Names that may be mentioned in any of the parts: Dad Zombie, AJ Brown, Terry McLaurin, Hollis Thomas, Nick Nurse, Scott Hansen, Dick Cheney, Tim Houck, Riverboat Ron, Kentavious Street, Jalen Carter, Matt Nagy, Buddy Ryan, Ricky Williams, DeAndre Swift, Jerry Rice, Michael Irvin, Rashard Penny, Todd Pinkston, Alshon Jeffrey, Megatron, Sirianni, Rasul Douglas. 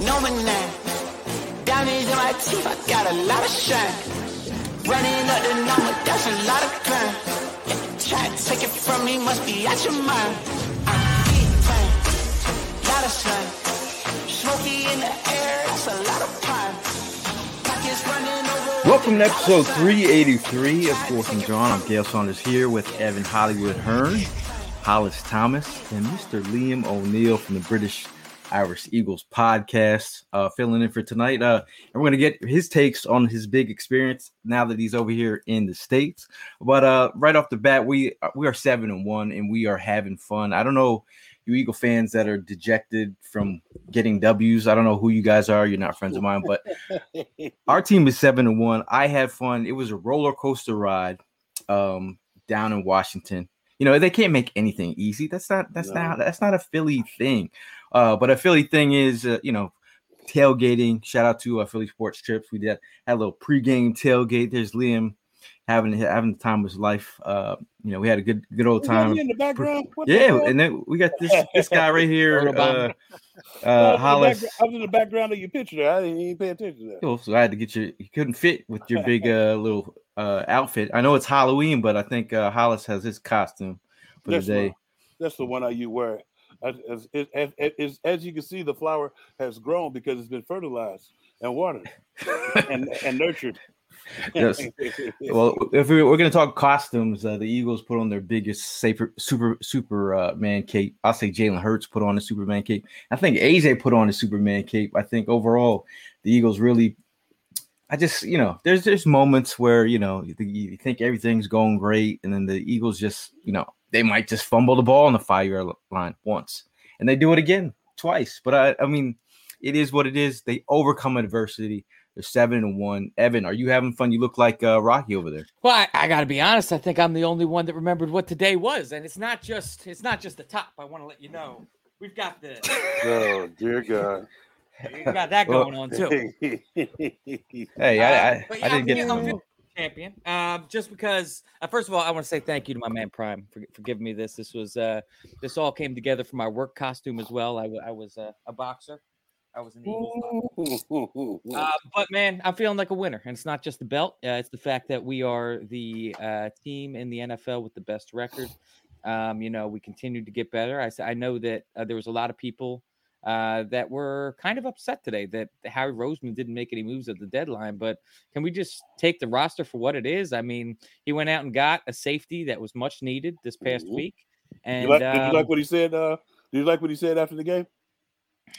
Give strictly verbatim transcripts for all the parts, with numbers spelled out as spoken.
know my name. Diamonds in my teeth, I got a lot of shine. Running up the number, that's a lot of crime. Yeah, try to take it from me, must be out your mind. I keep playing, lot of slime. Smoky in the air, that's a lot of pine. Pockets running over. Welcome to episode three eighty-three of fourth and Jawn. I'm Gail Saunders here with Evan Hollywood-Hearn, Hollis Thomas, and Mister Liam O'Neill from the British Irish Eagles podcast, uh, filling in for tonight. Uh, and we're going to get his takes on his big experience now that he's over here in the States. But uh, right off the bat, we we are seven and one, and we are having fun. I don't know you Eagle fans that are dejected from getting W's. I don't know who you guys are. You're not friends of mine, but our team is seven and one. I had fun. It was a roller coaster ride um, down in Washington. You know, they can't make anything easy. That's not that's no. not that's not a Philly thing. Uh, but a Philly thing is, uh, you know, tailgating. Shout out to uh, Philly Sports Trips. We did had a little pregame tailgate. There's Liam having having the time of his life. Uh, you know, we had a good good old time in the background. What yeah, the and then we got this this guy right here, uh, uh, Hollis. I was in the background of your picture there. I didn't even pay attention to that. Cool. So I had to get your. You couldn't fit with your big uh, little. Uh, outfit. I know it's Halloween, but I think uh, Hollis has his costume for that's the day. One. That's the one I you wear. As, as, as, as, as you can see, the flower has grown because it's been fertilized and watered and, and nurtured. Yes. Well, if we, we're going to talk costumes, uh, the Eagles put on their biggest super super super uh, man cape. I'll say Jalen Hurts put on a Superman cape. I think A J put on a Superman cape. I think overall, the Eagles really. I just, you know, there's there's moments where, you know, you think, you think everything's going great, and then the Eagles just, you know, they might just fumble the ball on the five-yard line once, and they do it again twice. But, I, I mean, it is what it is. They overcome adversity. They're seven and one. Evan, are you having fun? You look like uh, Rocky over there. Well, I, I got to be honest. I think I'm the only one that remembered what today was, and it's not just it's not just the top. I want to let you know. We've got the – Oh, dear God. You got that going well, on too. Hey, I, I, uh, but yeah, I didn't get the champion. Um, just because, uh, first of all, I want to say thank you to my man Prime for, for giving me this. This was uh, this all came together for my work costume as well. I, I was uh, a boxer. I was an Eagles. Uh, but man, I'm feeling like a winner, and it's not just the belt. Uh, it's the fact that we are the uh, team in the N F L with the best record. Um, you know, we continue to get better. I I know that uh, there was a lot of people. Uh, that were kind of upset today that Howie Roseman didn't make any moves at the deadline. But can we just take the roster for what it is? I mean, he went out and got a safety that was much needed this past mm-hmm. week. And you like, um, did you like what he said? Uh, did you like what he said after the game?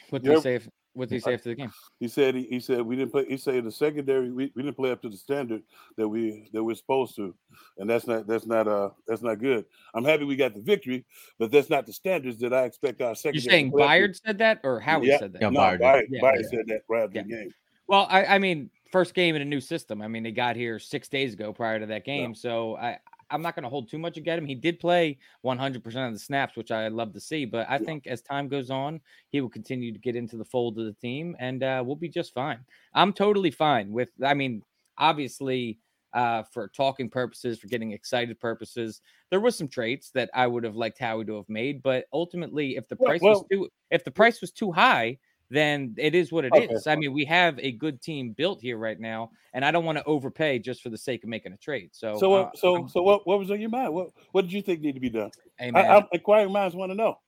What did, he say, what did he say after the game? He said he, he said we didn't play. He said the secondary we, we didn't play up to the standard that we that we're supposed to, and that's not that's not uh that's not good. I'm happy we got the victory, but that's not the standards that I expect our secondary. You're saying Byard said that, or Howard yeah. said that? No, no Byard, Byard, yeah, Byard yeah. said that right after yeah. the game. Well, I, I mean, first game in a new system. I mean, they got here six days ago prior to that game, yeah. so I. I'm not going to hold too much against him. He did play one hundred percent of the snaps, which I love to see. But I yeah. think as time goes on, he will continue to get into the fold of the team, and uh, we'll be just fine. I'm totally fine with – I mean, obviously, uh, for talking purposes, for getting excited purposes, there was some trades that I would have liked Howie to have made. But ultimately, if the price well, well, was too if the price was too high – then it is what it okay. is. I mean, we have a good team built here right now, and I don't want to overpay just for the sake of making a trade. So, so, uh, so, I'm, so, what, what was on your mind? What, what did you think needed to be done? Amen. I, I, inquiring minds want to know.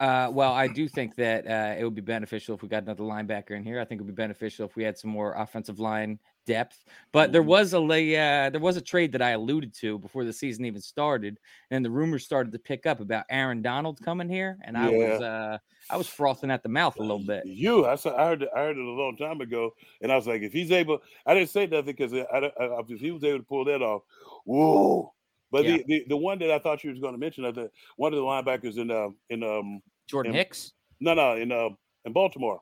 Uh, well, I do think that uh, it would be beneficial if we got another linebacker in here. I think it would be beneficial if we had some more offensive line depth. But there was a lay, uh, there was a trade that I alluded to before the season even started, and the rumors started to pick up about Aaron Donald coming here, and I yeah. was uh, I was frothing at the mouth a little bit. You, I saw, I heard, I heard it a long time ago, and I was like, if he's able, I didn't say nothing because I, I, I, if he was able to pull that off, whoa. But yeah. the, the, the one that I thought you was going to mention, I thought one of the linebackers in uh, in um Jordan in, Hicks. No, no, in uh, in Baltimore.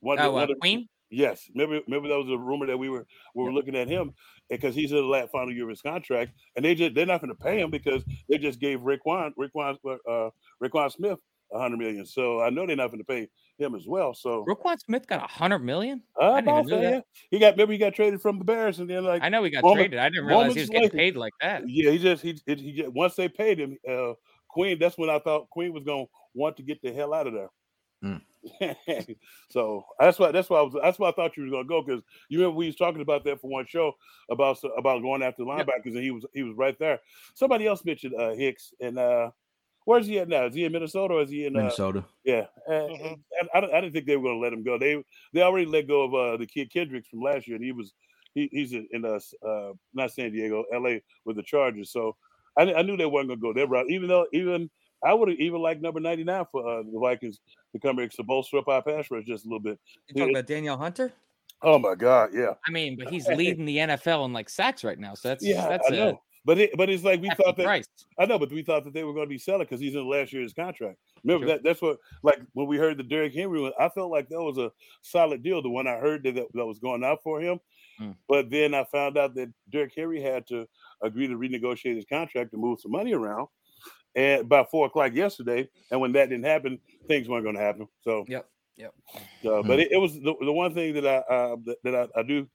One, oh, uh, Queen. Yes, remember, remember that was a rumor that we were we were yeah. looking at him because he's in the last final year of his contract, and they just they're not going to pay him because they just gave Roquan Roquan uh, Roquan Smith a hundred million. So I know they're not going to pay him as well. So Roquan Smith got a hundred million. Uh, I didn't know that. He got remember he got traded from the Bears, and then like I know he got moment, traded. I didn't realize he was getting later. paid like that. Yeah, he just he he, he just, once they paid him, uh, Queen. That's when I thought Queen was going to want to get the hell out of there. Mm. So that's why that's why I was that's why I thought you were gonna go, because you remember we was talking about that for one show about about going after linebackers, yep. and he was he was right there. Somebody else mentioned uh, Hicks, and uh, where's he at now? Is he in Minnesota or is he in uh, Minnesota? Yeah, mm-hmm. and, and I, I didn't think they were gonna let him go. They they already let go of uh, the kid Kendricks from last year, and he was he, he's in, in uh, uh not San Diego, L A with the Chargers. So I, I knew they weren't gonna go their route, even though even. I would have even liked number ninety-nine for uh, the Vikings to come here to bolster up our pass rush just a little bit. You talking it, about Danielle Hunter? Oh my God, yeah. I mean, but he's leading the N F L in like sacks right now, so that's yeah, that's I know. A, but it, but it's like we thought that price. I know, but we thought that they were going to be selling because he's in last year's contract. Remember sure. that? That's what like when we heard the Derrick Henry one, I felt like that was a solid deal. The one I heard that that, that was going out for him. Mm. But then I found out that Derrick Henry had to agree to renegotiate his contract to move some money around. And by four o'clock yesterday, and when that didn't happen, things weren't going to happen. So, yep, yep. So, but it, it was the, the one thing that I uh, that I, I do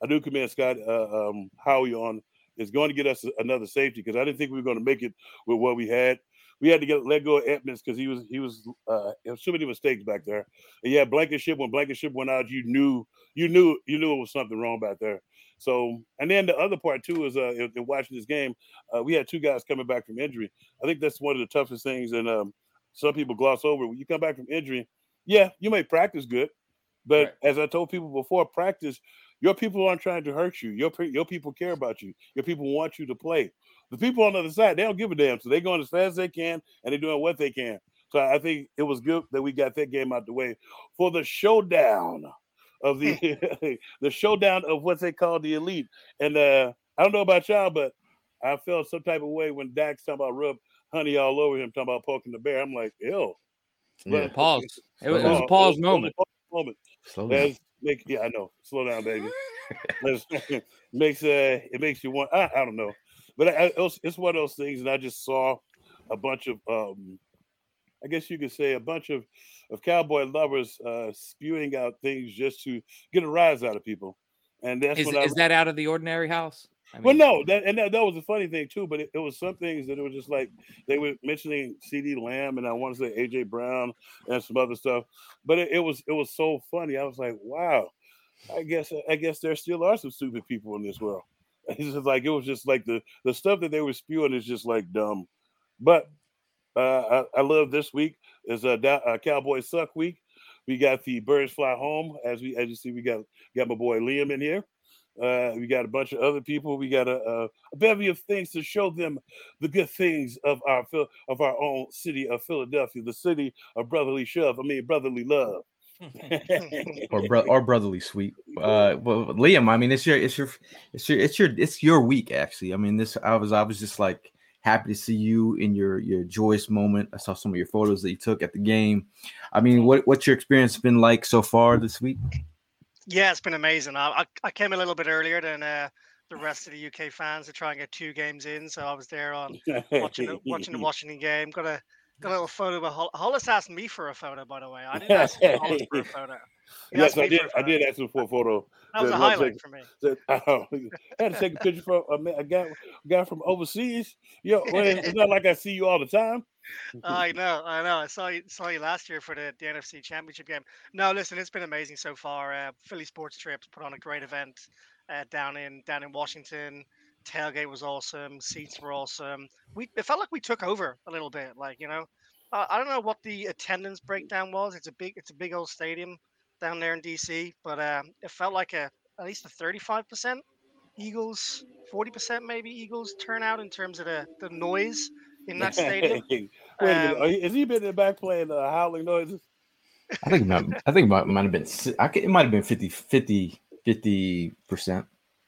I do commend Scott uh, um, Howie on is going to get us another safety, because I didn't think we were going to make it with what we had. We had to get let go of Edmonds because he was he was uh, there was so many mistakes back there. And yeah, Blankenship when Blankenship went out, you knew you knew you knew it was something wrong back there. So, and then the other part too is uh, in, in watching this game, uh, we had two guys coming back from injury. I think that's one of the toughest things, and um, some people gloss over. When you come back from injury, yeah, you may practice good, but right. as I told people before, practice, your people aren't trying to hurt you. Your your people care about you. Your people want you to play. The people on the other side, they don't give a damn. So they're going as fast as they can, and they're doing what they can. So I think it was good that we got that game out the way for the showdown. Of the the showdown of what they call the elite. And uh, I don't know about y'all, but I felt some type of way when Dak's talking about rub honey all over him, talking about poking the bear. I'm like, ew. Yeah, but, pause. It was, it was a pause it was moment. A pause moment. Slow down. Make, yeah, I know. Slow down, baby. makes uh, It makes you want, I, I don't know. But I, I, it's one of those things, and I just saw a bunch of, um, I guess you could say a bunch of, of cowboy lovers uh, spewing out things just to get a rise out of people. And that's is, what I is that out of the ordinary house? I mean, well, no, that, and that, that was a funny thing too, but it, it was some things that it was just like, they were mentioning C D Lamb and I want to say A J Brown and some other stuff, but it, it was, it was so funny. I was like, wow, I guess, I guess there still are some stupid people in this world. It's just like, it was just like the, the stuff that they were spewing is just like dumb, but Uh, I, I love this week is a, a Cowboy Suck Week. We got the Birds Fly Home. As we as you see, we got got my boy Liam in here. Uh, we got a bunch of other people. We got a, a, a bevy of things to show them the good things of our of our own city of Philadelphia, the city of brotherly shove. I mean, brotherly love, or bro- or brotherly sweet. Uh, well, Liam, I mean, it's your it's your it's your it's your it's your week actually. I mean, this I was I was just like. Happy to see you in your, your joyous moment. I saw some of your photos that you took at the game. I mean, what what's your experience been like so far this week? Yeah, it's been amazing. I I came a little bit earlier than uh, the rest of the U K fans to try and get two games in. So I was there on watching watching the Washington game. Got a got a little photo of Hollis. Hollis asked me for a photo, by the way. I didn't ask Hollis for a photo. Yes, I did. I did ask him for a photo. That was a highlight for me. I had to take a picture from a guy, a guy from overseas. Yo, it's not like I see you all the time. I know, I know. I saw you, saw you last year for the, the N F C Championship game. No, listen, it's been amazing so far. Uh, Philly Sports Trips put on a great event uh, down in down in Washington. Tailgate was awesome. Seats were awesome. We it felt like we took over a little bit. Like you know, uh, I don't know what the attendance breakdown was. It's a big, it's a big old stadium down there in D C, but um, it felt like a at least a thirty-five percent Eagles, forty percent maybe Eagles turnout in terms of the, the noise in that stadium. Wait a minute, um, has he been in the back playing uh, howling noises? I think not, I think it might have been I could, it might have been fifty percent.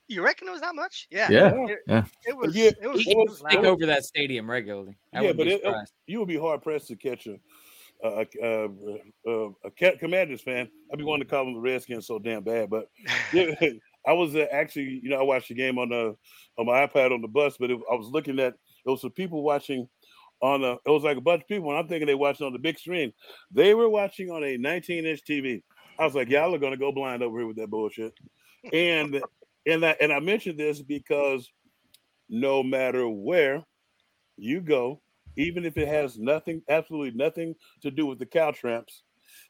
You reckon it was that much? Yeah, yeah, it, yeah. it was. Yeah, it was. It was take over that stadium regularly. I yeah, but it, it, you would be hard pressed to catch a. Uh, uh, uh, a Commanders fan. I'd be wanting to call them the Redskins so damn bad, but yeah, I was uh, actually, you know, I watched the game on the on my iPad on the bus, but it, I was looking at it was some people watching on a. It was like a bunch of people, and I'm thinking they watched on the big screen. They were watching on a nineteen inch T V. I was like, y'all are gonna go blind over here with that bullshit. And and I and I mentioned this because no matter where you go. Even if it has nothing, absolutely nothing to do with the Caltramps,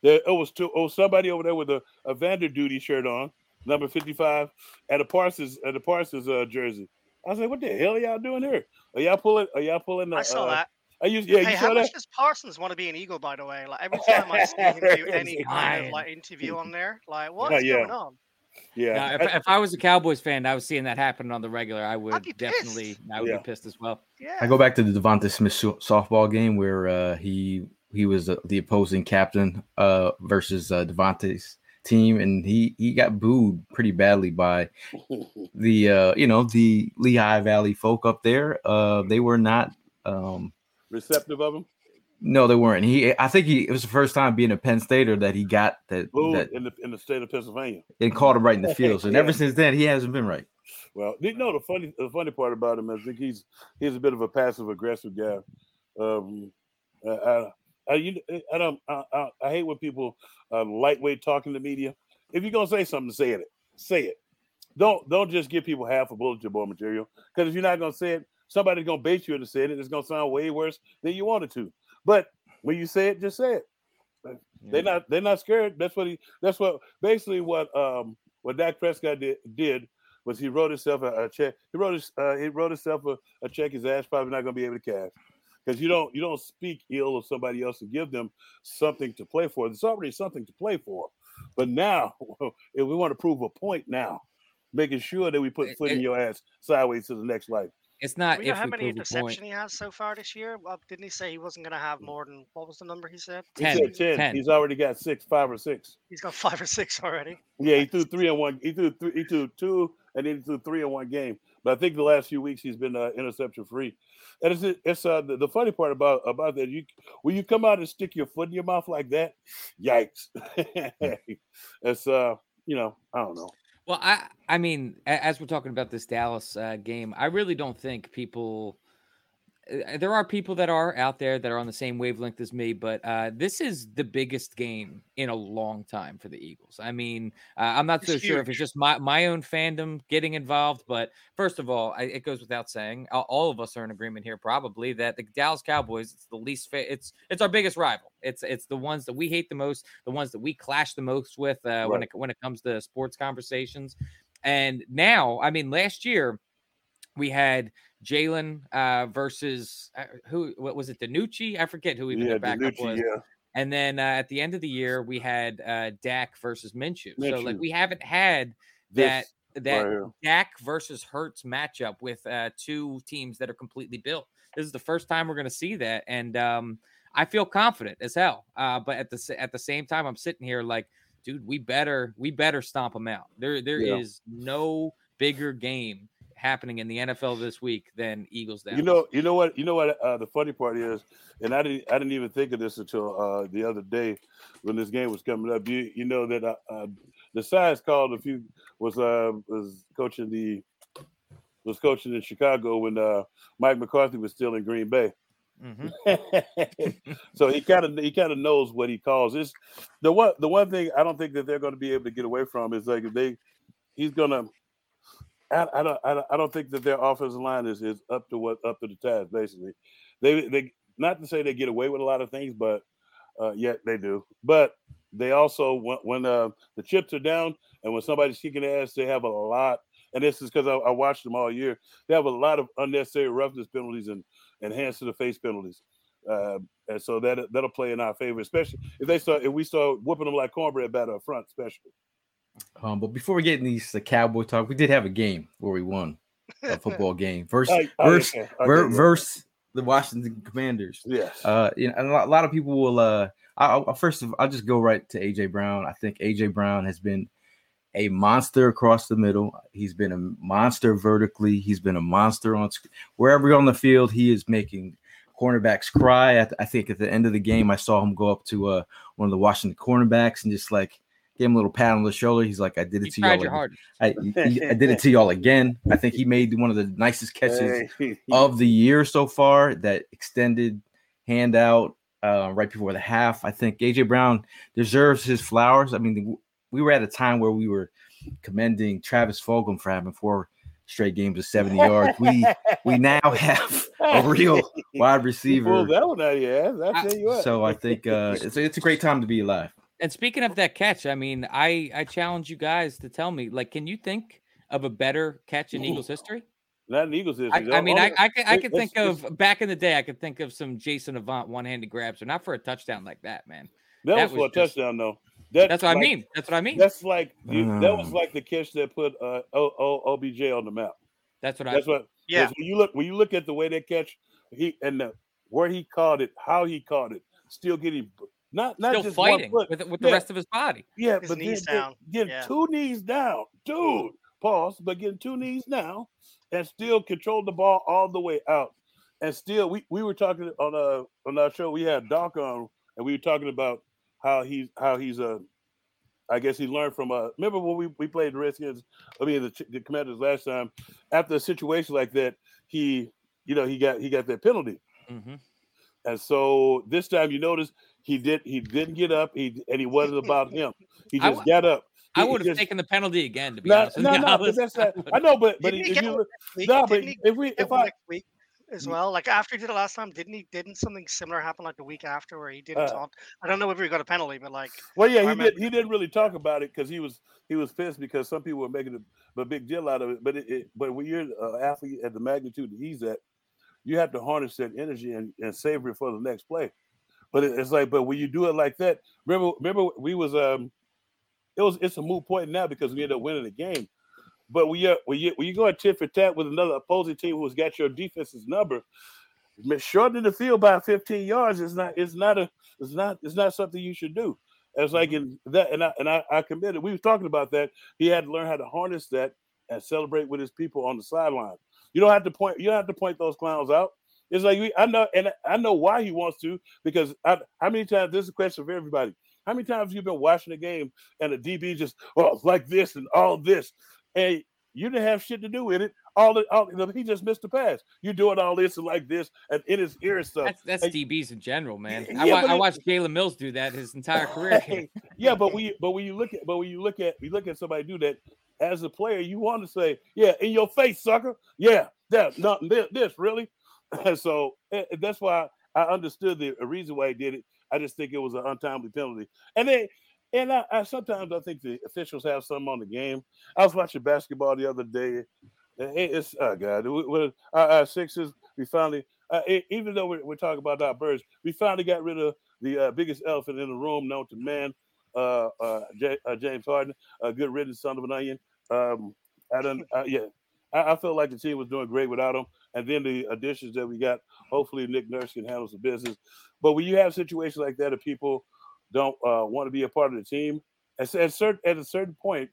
There it was two, oh, somebody over there with a, a Vander Duty shirt on, number fifty-five, at a Parsons at a Parsons uh, jersey. I was like, "What the hell are y'all doing here? Are y'all pulling? Are y'all pulling?" The, I saw uh, that. Are you, yeah, hey, you saw how that? Much does Parsons want to be an Eagle? By the way, like every time I see him do any kind of like interview on there, like what's uh, yeah. going on? Yeah. No, if, if I was a Cowboys fan, I was seeing that happen on the regular. I would definitely, I would yeah. be pissed as well. Yeah. I go back to the Devontae Smith softball game where uh, he he was uh, the opposing captain uh, versus uh, Devontae's team, and he he got booed pretty badly by the uh, you know the Lehigh Valley folk up there. Uh, they were not um, receptive of him. No, they weren't. He, I think he. It was the first time being a Penn Stater that he got that, Blue, that in the in the state of Pennsylvania. And caught him right in the field. So yeah. ever since then, he hasn't been right. Well, you know the funny the funny part about him, I think he's he's a bit of a passive aggressive guy. Um, I I, I, you, I don't I, I, I hate when people uh, lightweight talking to media. If you're gonna say something, say it. Say it. Don't don't just give people half a bulletin board material, because if you're not gonna say it, somebody's gonna bait you into saying it. It's gonna sound way worse than you wanted to. But when you say it, just say it. Yeah. They're not they're not scared. That's what he that's what basically what um what Dak Prescott did, did was he wrote himself a, a check. He wrote his, uh, he wrote himself a, a check his ass probably not gonna be able to cash. Because you don't you don't speak ill of somebody else to give them something to play for. There's already something to play for. But now if we want to prove a point now, making sure that we put foot in your ass sideways to the next life. It's not. Do we know how many interceptions he has so far this year? Well, didn't he say he wasn't going to have more than what was the number he said? Ten. He said ten. ten. He's already got six, five or six. He's got five or six already. Yeah, he threw three in one. He threw three, he threw two, and then he threw three in one game. But I think the last few weeks he's been uh, interception free. And it's it's uh, the, the funny part about about that. You when you come out and stick your foot in your mouth like that, yikes! It's uh, you know, I don't know. Well, I, I mean, as we're talking about this Dallas uh, game, I really don't think people uh, – there are people that are out there that are on the same wavelength as me, but uh, this is the biggest game in a long time for the Eagles. I mean, uh, I'm not so sure if it's just my, my own fandom getting involved, but first of all, I, it goes without saying, all of us are in agreement here probably that the Dallas Cowboys, it's the least fa- – it's it's our biggest rival. It's it's the ones that we hate the most, the ones that we clash the most with uh, right. when it when it comes to sports conversations. And now, I mean, last year we had Jalen uh, versus uh, who? What was it? DiNucci? I forget who even yeah, the backup DiNucci, was. Yeah. And then uh, at the end of the year we had uh, Dak versus Minshew. Minshew. So like we haven't had this. that. That right Dak versus Hurts matchup with uh, two teams that are completely built. This is the first time we're going to see that, and um, I feel confident as hell. Uh, but at the at the same time, I'm sitting here like, dude, we better we better stomp them out. There there yeah. is no bigger game happening in the N F L this week than Eagles Dallas. You know you know what you know what uh, the funny part is, and I didn't I didn't even think of this until uh, the other day when this game was coming up. You you know that. I, I, The size called a few was uh, was coaching the was coaching in Chicago when uh, Mike McCarthy was still in Green Bay, mm-hmm. so he kind of he kind of knows what he calls. It's the one the one thing I don't think that they're going to be able to get away from is like if they he's gonna. I, I don't I don't I don't think that their offensive line is, is up to what up to the task basically. They they not to say they get away with a lot of things, but uh, yet they do, but. They also, when, when uh, the chips are down and when somebody's kicking ass, they have a lot. And this is because I, I watched them all year. They have a lot of unnecessary roughness penalties and, and hands to the face penalties. Uh, and so that, that'll play in our favor, especially if they start, if we start whooping them like cornbread batter up front, especially. Um, but before we get into these the Cowboy talk, we did have a game where we won a football game versus, I, I, versus, okay. Okay, ver, yeah. versus the Washington Commanders. Yes. Uh, you know, and a lot of people will, uh, I, I, first of all, I'll just go right to A J Brown. I think A J Brown has been a monster across the middle. He's been a monster vertically. He's been a monster on wherever he's on the field. He is making cornerbacks cry. I, th- I think at the end of the game, I saw him go up to uh, one of the Washington cornerbacks and just like gave him a little pat on the shoulder. He's like, "I did it you to y'all. Again. I, I did it to y'all again." I think he made one of the nicest catches of the year so far. That extended handout. Uh, right before the half, I think A J Brown deserves his flowers. I mean, we were at a time where we were commending Travis Fulgham for having four straight games of seventy yards. We we now have a real wide receiver. Well, that one out of your ass. I, so I think uh, it's, it's a great time to be alive. And speaking of that catch, I mean, I, I challenge you guys to tell me, like, can you think of a better catch in Eagles history? Not in Eagles history. I, I mean, oh, I, I can I can think of back in the day. I could think of some Jason Avant one-handed grabs, but not for a touchdown like that, man. That, that was for a just, touchdown, though. That, that's what like, I mean. That's what I mean. That's like you, mm. that was like the catch that put uh, O B J on the map. That's what I. That's mean. What. Yeah. When you look when you look at the way that catch, he and the, where he caught it, how he caught it, still getting. Not not still just fighting one foot. with with yeah. the rest of his body. Yeah, his but knees then, down. Get, get yeah. two knees down, dude. Pause, but getting two knees down, and still control the ball all the way out, and still we, we were talking on uh on our show we had Doc on, and we were talking about how he's how he's a, uh, I guess he learned from uh remember when we, we played the Redskins, I mean the, the Commanders last time after a situation like that he you know he got he got that penalty, mm-hmm. and so this time you notice. He did. He didn't get up. He and he wasn't about him. He just I, got up. He, I would have just, taken the penalty again. To be not, honest, no, no, no that's not. I know, but but didn't if, if you week, no, but if we if I week as well, like after he did it last time, didn't he? Didn't something similar happen like the week after where he didn't uh, talk? I don't know whether he got a penalty, but like. Well, yeah, he did. He didn't really talk about it because he was he was pissed because some people were making a, a big deal out of it. But it, it but when you're an athlete at the magnitude that he's at, you have to harness that energy and, and savor it for the next play. But it's like, but when you do it like that, remember, remember we was um, it was it's a moot point now because we ended up winning the game. But when you when you when you going tit for tat with another opposing team who's got your defense's number, shortening the field by fifteen yards is not it's not a it's not it's not something you should do. It's like in that, and I and I, I committed. We were talking about that. He had to learn how to harness that and celebrate with his people on the sideline. You don't have to point. You don't have to point those clowns out. It's like we, I know, and I know why he wants to because I, how many times this is a question for everybody? How many times you've been watching a game and a D B just oh like this and all this, and you didn't have shit to do with it. All, the, all he just missed the pass. You're doing all this and like this and in his ear and stuff. That's, that's and, D Bs in general, man. Yeah, I, wa- it, I watched Jalen Mills do that his entire career. yeah, but we but when you look at but when you look at you look at somebody do that as a player, you want to say yeah in your face, sucker. Yeah, that nothing. This, this really. So that's why I understood the reason why he did it. I just think it was an untimely penalty. And then, and I, I sometimes I think the officials have something on the game. I was watching basketball the other day. And it's oh god, with our, our Sixers, we finally, uh, even though we're, we're talking about our birds, we finally got rid of the uh, biggest elephant in the room, known to man, uh, uh, J, uh, James Harden, a good riddance son of an onion. Um, I don't, uh, yeah. I felt like the team was doing great without him. And then the additions that we got, hopefully Nick Nurse can handle some business. But when you have situations like that, if people don't uh, want to be a part of the team, at, at, certain, at a certain point,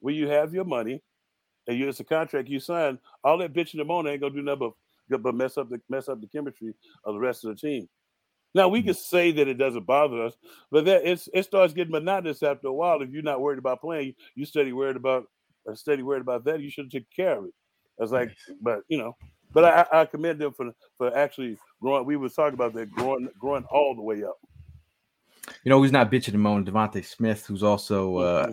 when you have your money and you, it's a contract you sign, all that bitching and moaning ain't going to do nothing but, but mess up the mess up the chemistry of the rest of the team. Now, we can say that it doesn't bother us, but that it's, it starts getting monotonous after a while. If you're not worried about playing, you steady worried about A steady worried about that, you should have taken care of it. I was like, but you know, but I, I commend them for for actually growing. We were talking about that growing growing all the way up. You know, who's not bitching and moaning? Devontae Smith, who's also uh,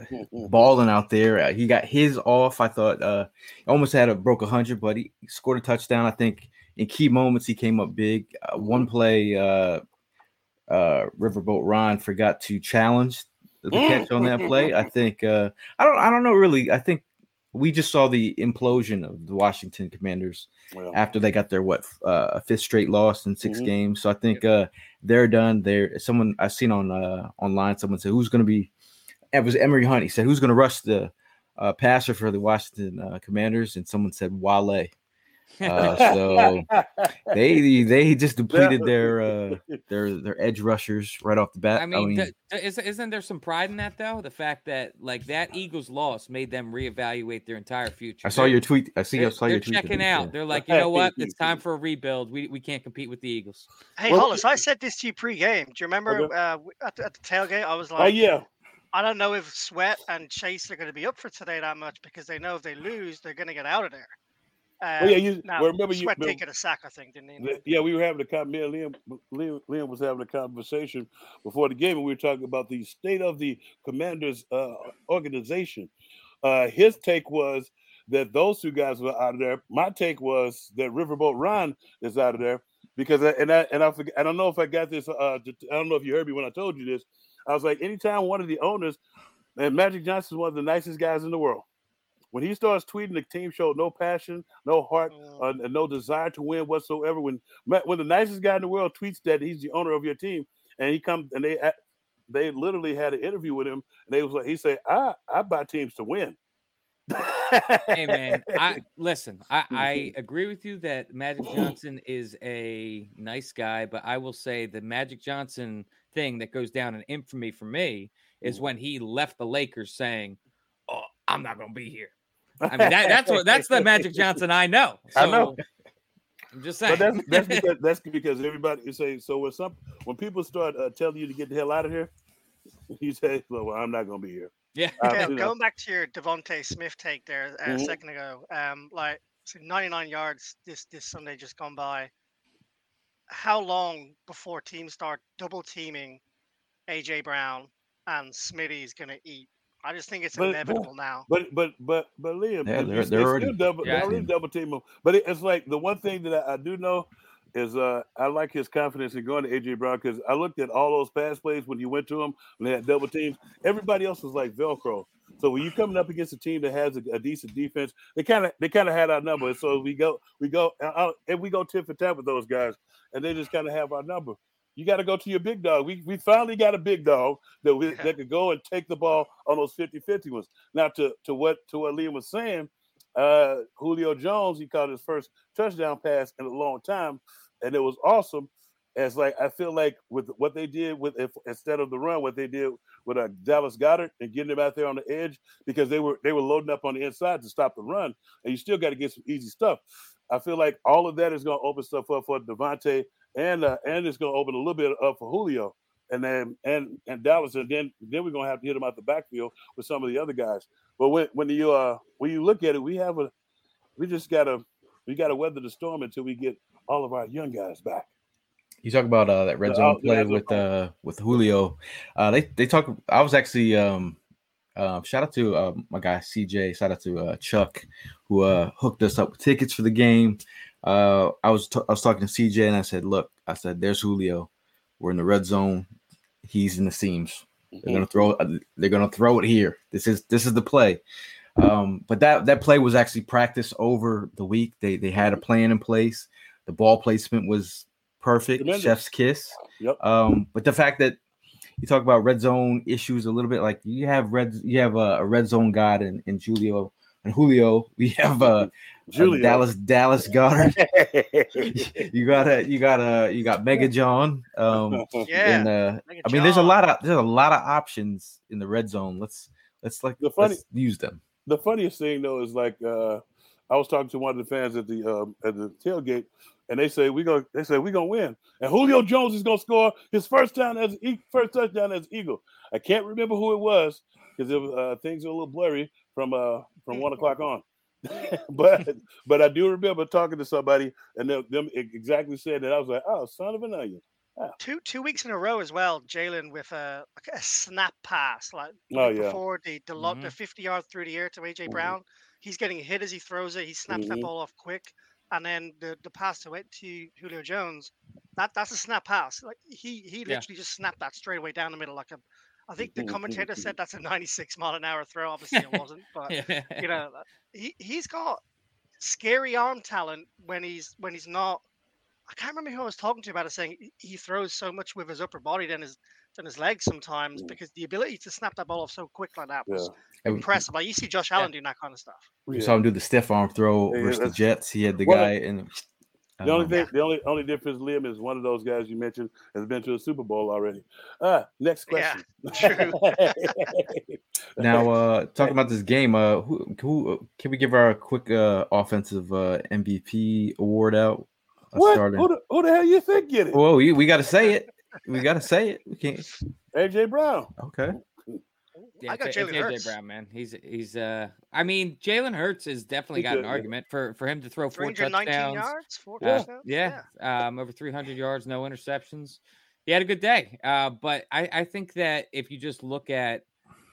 balling out there. He got his off. I thought uh, almost had a broke a hundred, but he scored a touchdown. I think in key moments he came up big. Uh, one play, uh, uh, Riverboat Ron forgot to challenge the catch on that play. I think uh, I don't I don't know really. I think we just saw the implosion of the Washington Commanders well, after they got their what uh, a fifth straight loss in six mm-hmm. games. So I think uh, they're done. There, someone I seen on uh, online. Someone said who's going to be. It was Emery Hunt. He said who's going to rush the uh, passer for the Washington uh, Commanders, and someone said Wale. Uh, so they they just depleted their uh, their their edge rushers right off the bat. I mean, I mean th- th- isn't there some pride in that though? The fact that like that Eagles loss made them reevaluate their entire future. I saw your tweet. I see. I saw they're your tweet. They're checking out. They're like, you know what? It's time for a rebuild. We we can't compete with the Eagles. Hey well, Hollis, I said this to you pre-game. Do you remember okay. uh, at, the, at the tailgate? I was like, oh yeah. I don't know if Sweat and Chase are going to be up for today that much because they know if they lose, they're going to get out of there. Um, well, yeah, you now, well, remember Sweat you taking a sack, I think, didn't he? Yeah, we were having a me and Liam, Liam, Liam was having a conversation before the game, and we were talking about the state of the Commanders uh, organization. Uh, his take was that those two guys were out of there. My take was that Riverboat Ron is out of there because, I, and I and I forget, I don't know if I got this. Uh, I don't know if you heard me when I told you this. I was like, anytime one of the owners, and Magic Johnson is one of the nicest guys in the world. When he starts tweeting, the team showed no passion, no heart, uh, and no desire to win whatsoever. When when the nicest guy in the world tweets that he's the owner of your team, and he comes and they they literally had an interview with him, and they was like, he said, "I I buy teams to win." Hey man, I listen. I, I agree with you that Magic Johnson is a nice guy, but I will say the Magic Johnson thing that goes down in infamy for me is when he left the Lakers saying, "Oh, I'm not going to be here." I mean, that, that's what, that's the Magic Johnson I know. So, I know. I'm just saying. But that's, that's, because, that's because everybody is saying, so when, some, when people start uh, telling you to get the hell out of here, you say, well, I'm not going to be here. Yeah. Um, yeah going know. back to your Devontae Smith take there uh, mm-hmm. a second ago, um, like so ninety-nine yards this, this Sunday just gone by. How long before teams start double teaming A J Brown and Smitty's going to eat? I just think it's but, inevitable but, now. But but but but Liam, yeah, they're, they're already, still double, yeah, they're already double team him. But it, it's like the one thing that I, I do know is uh, I like his confidence in going to A J Brown because I looked at all those pass plays when he went to him when they had double teams. Everybody else was like Velcro. So when you're coming up against a team that has a, a decent defense, they kind of they kind of had our number. And so we go we go out and we go tip for tap with those guys, and they just kind of have our number. You got to go to your big dog. We we finally got a big dog that we, that could go and take the ball on those fifty-fifty ones. Now, to, to what to what Liam was saying, uh, Julio Jones, he caught his first touchdown pass in a long time, and it was awesome. As like I feel like with what they did with if, instead of the run, what they did with uh, Dallas Goedert and getting him out there on the edge because they were they were loading up on the inside to stop the run, and you still got to get some easy stuff. I feel like all of that is going to open stuff up for Devontae. And uh, and it's going to open a little bit up for Julio, and then and and Dallas, and then then we're going to have to hit him out the backfield with some of the other guys. But when when you uh when you look at it, we have a we just gotta we gotta weather the storm until we get all of our young guys back. You talk about uh, that red zone so, play with uh with Julio. Uh, they they talk. I was actually um uh, shout out to uh, my guy C J. Shout out to uh, Chuck who uh, hooked us up with tickets for the game. Uh, I was t- I was talking to C J and I said, look, I said, there's Julio. We're in the red zone. He's in the seams. Mm-hmm. They're gonna throw. They're gonna throw it here. This is this is the play. Um, but that that play was actually practiced over the week. They they had a plan in place. The ball placement was perfect. Tremendous. Chef's kiss. Yep. Um, but the fact that you talk about red zone issues a little bit, like you have red you have a, a red zone god in, in Julio. And Julio, we have uh, Julio. uh Dallas Dallas Goedert. you got a you got a you got Mega John. Um, yeah, and, uh, I mean, there's a lot of there's a lot of options in the red zone. Let's let's like the funny, let's use them. The funniest thing though is like uh, I was talking to one of the fans at the um, at the tailgate, and they say we go they say we're gonna win, and Julio Jones is gonna score his first time as first touchdown as Eagle. I can't remember who it was because uh, things are a little blurry. From uh from one o'clock on, but but I do remember talking to somebody and them, them exactly said that. I was like, oh, son of an onion. Wow. Two two weeks in a row as well. Jalen with a like a snap pass like oh, yeah. before the the, mm-hmm. the fifty yards through the air to A J mm-hmm. Brown. He's getting hit as he throws it. He snaps mm-hmm. that ball off quick, and then the the pass to it to Julio Jones. That that's a snap pass. Like he he literally yeah. just snapped that straight away down the middle like a. I think the commentator said that's a ninety-six mile an hour throw. Obviously, it wasn't, but yeah. you know, he he's got scary arm talent when he's when he's not. I can't remember who I was talking to about it, saying he throws so much with his upper body than his than his legs sometimes because the ability to snap that ball off so quick like that was yeah. impressive. Like you see Josh Allen yeah. doing that kind of stuff. You yeah. saw him do the stiff arm throw yeah, versus the Jets. He had the well, guy in. The only thing, the only only difference, Liam, is one of those guys you mentioned has been to the Super Bowl already. Uh, next question. Yeah, now, uh, talking about this game, uh, who, who can we give our quick uh, offensive uh, M V P award out? Uh, what? Who the, who the hell you think get it? Well, we, we got to say it. We got to say it. We can't. A J Brown. Okay. Yeah, I got Jalen Hurts. Brown, man. He's he's uh I mean, Jalen Hurts has definitely he got did, an yeah. argument for, for him to throw four touchdowns. Yards, four uh, touchdowns? Yeah. yeah. Um over three hundred yards, no interceptions. He had a good day. Uh but I, I think that if you just look at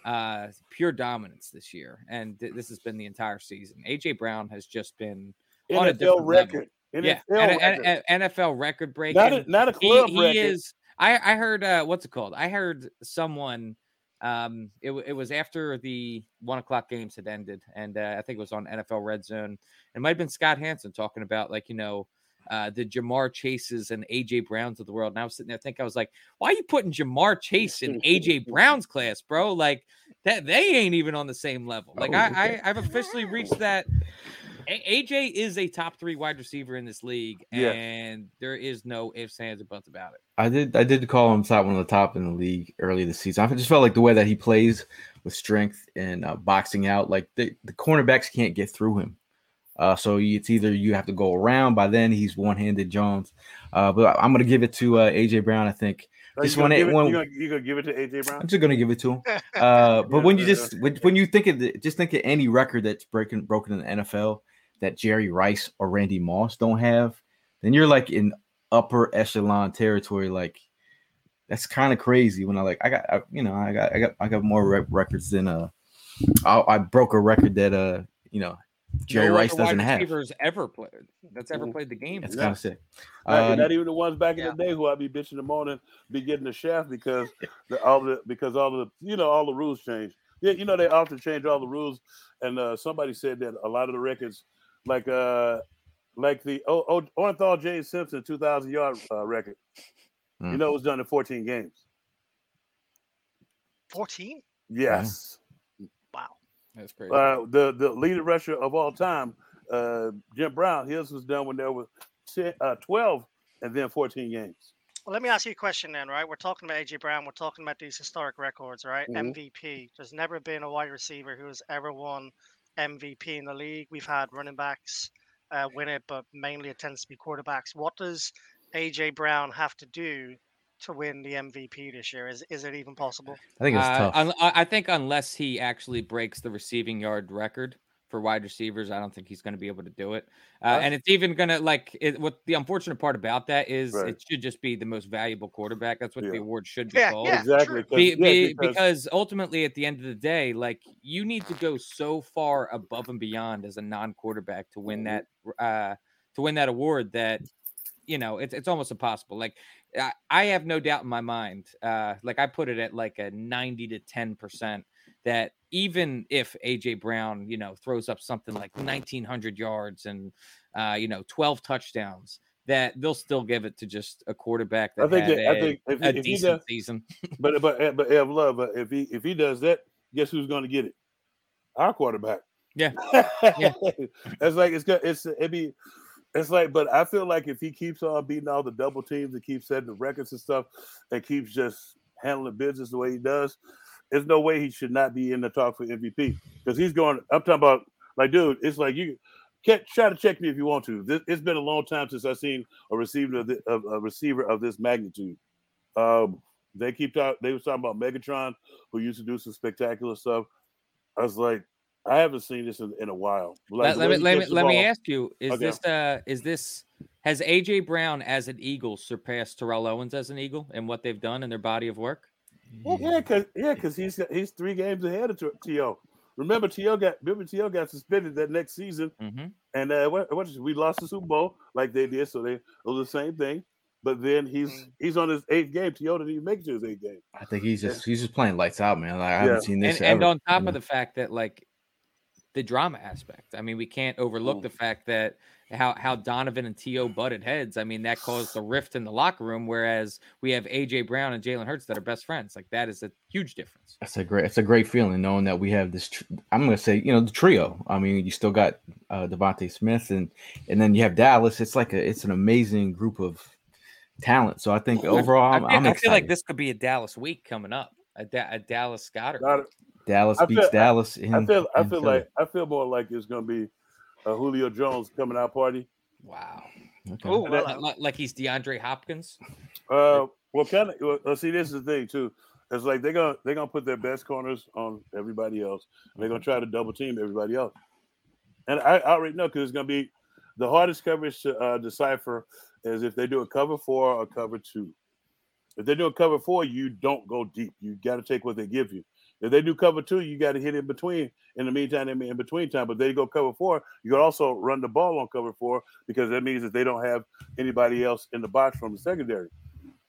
uh pure dominance this year and th- this has been the entire season. A J Brown has just been N F L on a different record. Level. N F L yeah. record. N F L record breaking. Not a, not a club he, record. He is I, I heard, uh, what's it called? I heard someone, um, it, it was after the one o'clock games had ended. And uh, I think it was on N F L Red Zone. It might've been Scott Hansen talking about, like, you know, uh, the Jamar Chases and A J Browns of the world. And I was sitting there thinking, I was like, why are you putting Jamar Chase in A J Brown's class, bro? Like that, they ain't even on the same level. Like oh, I, I I've officially reached that. A J is a top three wide receiver in this league, and yeah. there is no ifs, ands, or buts about it. I did I did call him top one of the top in the league early this season. I just felt like the way that he plays with strength and uh, boxing out, like the, the cornerbacks can't get through him. Uh, so it's either you have to go around. By then, he's one-handed Jones. Uh, but I'm going to give it to uh, A J. Brown, I think. Just when you're going to give it to A J Brown? I'm just going to give it to him. Uh, but yeah, when you yeah, just yeah. When, when you think of the, just think of any record that's breaking broken in the N F L that Jerry Rice or Randy Moss don't have, then you're like in upper echelon territory. Like that's kind of crazy. When I like I got I, you know I got I got I got more rec- records than uh I, I broke a record that uh you know Jerry no Rice doesn't have ever played that's ever played the game. That's yeah. kind of sick. Uh, not even the ones back in yeah. the day who I'd be bitching in the morning, be getting a shaft because the, all the because all the you know all the rules change. Yeah, you know they often change all the rules. And uh, somebody said that a lot of the records, like uh, like the oh, oh, Ornthal J. Simpson two thousand yard uh, record, mm. you know, it was done in fourteen games. fourteen? Yes. Mm. Wow. That's crazy. Uh, the the leading rusher of all time, uh, Jim Brown, his was done when there was ten, uh, twelve and then fourteen games. Well, let me ask you a question then, right? We're talking about A J Brown. We're talking about these historic records, right? Mm-hmm. M V P. There's never been a wide receiver who has ever won M V P in the league. We've had running backs uh, win it, but mainly it tends to be quarterbacks. What does A J Brown have to do to win the M V P this year? Is is it even possible? I think it's uh, tough. Un- I think unless he actually breaks the receiving yard record for wide receivers, I don't think he's going to be able to do it. Uh, right. And it's even going to like it, what the unfortunate part about that is right. it should just be the most valuable quarterback. That's what yeah. the award should be yeah, called. Yeah, exactly. Be, yeah, be, because... because ultimately at the end of the day, like you need to go so far above and beyond as a non-quarterback to win that, uh, to win that award that, you know, it's, it's almost impossible. Like I, I have no doubt in my mind. Uh, like I put it at like a ninety to ten percent that, even if A J Brown, you know, throws up something like nineteen hundred yards and, uh, you know, twelve touchdowns, that they'll still give it to just a quarterback that I think had that, a, I think if, a if decent he does, season. But but but Ev Love, if he if he does that, guess who's going to get it? Our quarterback. Yeah, yeah. It's like it's it's it be it's like. But I feel like if he keeps on beating all the double teams and keeps setting the records and stuff, and keeps just handling business the way he does, there's no way he should not be in the talk for M V P because he's going. I'm talking about like, dude, it's like you can't try to check me if you want to. This, it's been a long time since I've seen a receiver of, the, of a receiver of this magnitude. Um, they keep talking. They were talking about Megatron, who used to do some spectacular stuff. I was like, I haven't seen this in, in a while. Like, let, let me let me, let me ask you: Is okay. this uh, is this has A J Brown as an Eagle surpassed Terrell Owens as an Eagle and what they've done in their body of work? Well, yeah, because yeah, because he's he's three games ahead of T O. Remember, T O got remember T O got suspended that next season, mm-hmm. and uh, what, what we lost the Super Bowl like they did, so they it was the same thing. But then he's mm-hmm. he's on his eighth game. T O didn't even make it to his eighth game. I think he's just he's just playing lights out, man. Like, I haven't yeah. seen this. And, ever. and on top yeah. of the fact that like the drama aspect, I mean, we can't overlook oh. the fact that how how Donovan and T O butted heads. I mean, that caused a rift in the locker room, whereas we have A J Brown and Jalen Hurts that are best friends. Like that is a huge difference. That's a great, that's a great feeling knowing that we have this, tr- I'm going to say, you know, the trio. I mean, you still got uh, Devontae Smith and, and then you have Dallas. It's like a, it's an amazing group of talent. So I think overall, I'm, I feel, I'm excited. I feel like this could be a Dallas week coming up. A, da- a Dallas Goedert. Goddard. Dallas I beats feel, Dallas. I, in, I feel, I feel like, I feel more like it's going to be Uh, Julio Jones coming out party. Wow. Okay. Oh, well, like he's DeAndre Hopkins. Uh, well, kind of. Well, see, this is the thing too. It's like they're gonna they're gonna put their best corners on everybody else. They're gonna try to double team everybody else. And I, I already know because it's gonna be the hardest coverage to uh, decipher is if they do a cover four or cover two. If they do a cover four, you don't go deep. You got to take what they give you. If they do cover two, you got to hit in between. In the meantime, in between time, but they go cover four. You can also run the ball on cover four because that means that they don't have anybody else in the box from the secondary.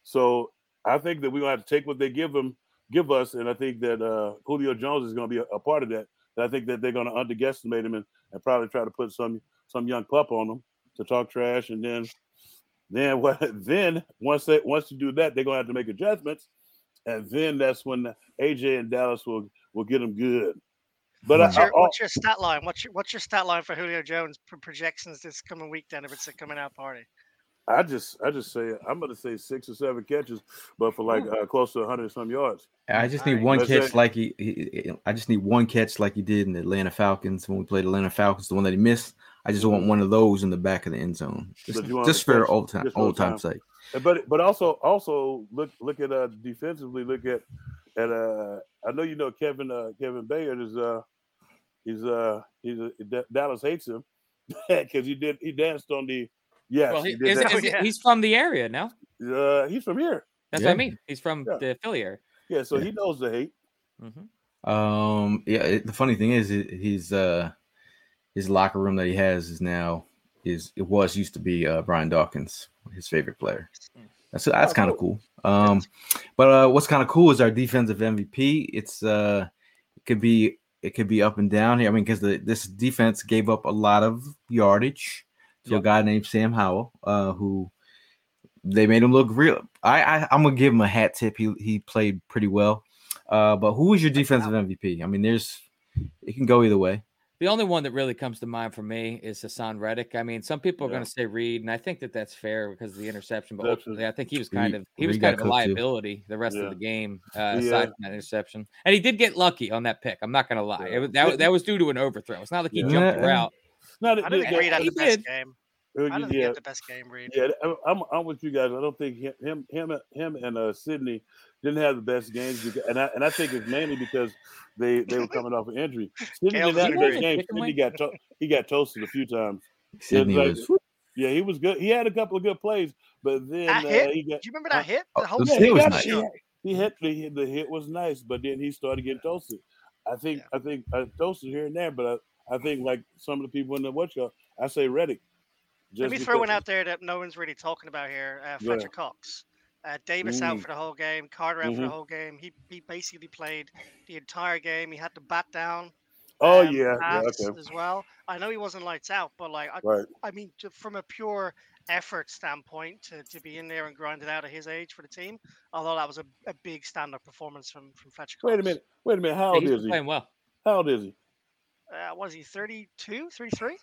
So I think that we're going to have to take what they give them, give us, and I think that uh, Julio Jones is going to be a, a part of that. And I think that they're going to underestimate him and, and probably try to put some some young pup on him to talk trash. And then then what? Then once they once you do that, they're going to have to make adjustments. And then that's when A J and Dallas will will get him good. But what's, I, your, I, what's your stat line? What's your, what's your stat line for Julio Jones projections this coming week? Then if it's a coming out party. I just, I just say, I'm going to say six or seven catches, but for like uh, close to one hundred some yards. I just need right. one Let's catch, say. like he, he. I just need one catch, like he did in the Atlanta Falcons when we played Atlanta Falcons, the one that he missed. I just want one of those in the back of the end zone, just, just for old time, old time sake. But, but also, also look, look at uh, defensively. Look at, at uh, I know you know Kevin, uh, Kevin Byard is, uh, he's, uh, he's uh, D- Dallas hates him because he did, he danced on the. Yes, well, he, he is, is, yeah, he's from the area now. Uh, he's from here. That's yeah. what I mean. He's from yeah. the Philly area. Yeah, so yeah. he knows the hate. Mm-hmm. Um, yeah. It, the funny thing is, it, he's uh, his locker room that he has is now is it was used to be uh, Brian Dawkins, his favorite player. That's that's oh, kind of cool. cool. Um, but uh, what's kind of cool is our defensive M V P. It's uh, it could be it could be up and down here. I mean, because the this defense gave up a lot of yardage. So a guy named Sam Howell, uh, who they made him look real. I, I I'm gonna give him a hat tip. He he played pretty well. Uh, but who was your defensive M V P? I mean, there's it can go either way. The only one that really comes to mind for me is Hassan Reddick. I mean, some people are yeah. gonna say Reed, and I think that that's fair because of the interception. But that's ultimately, it. I think he was kind Reed, of he was Reed kind of a liability too. the rest yeah. of the game uh, yeah. aside from that interception. And he did get lucky on that pick. I'm not gonna lie. Yeah. It was, that that was due to an overthrow. It's not like he yeah. jumped the route. No, I didn't think Reed had the best game. I don't think he had the best game, Reed. Yeah, I'm, I'm with you guys. I don't think him, him, him, and uh, Sydney didn't have the best games, because, and I and I think it's mainly because they, they were coming off an injury. Sydney didn't have a great game. Sydney got to- he got toasted a few times. Sydney like, was. Yeah, he was good. He had a couple of good plays, but then uh, he got. Do you remember that hit? The whole yeah, he, got nice. he, he hit the the hit was nice, but then he started getting toasted. I think yeah. I think uh, toasted here and there, but. I, I think, like some of the people in the watch, I say Reddick. Let me throw one out there that no one's really talking about here. Uh, Fletcher yeah. Cox, uh, Davis mm. out for the whole game, Carter out mm-hmm. for the whole game. He he basically played the entire game. He had to bat down. Oh um, yeah, yeah okay. as well. I know he wasn't lights out, but like I, right. I mean, to, from a pure effort standpoint, to, to be in there and grind it out at his age for the team, although that was a, a big stand-up performance from from Fletcher Cox. Wait a minute, wait a minute. How old yeah, is he? Playing well. How old is he? Uh, was he thirty-two, thirty-three?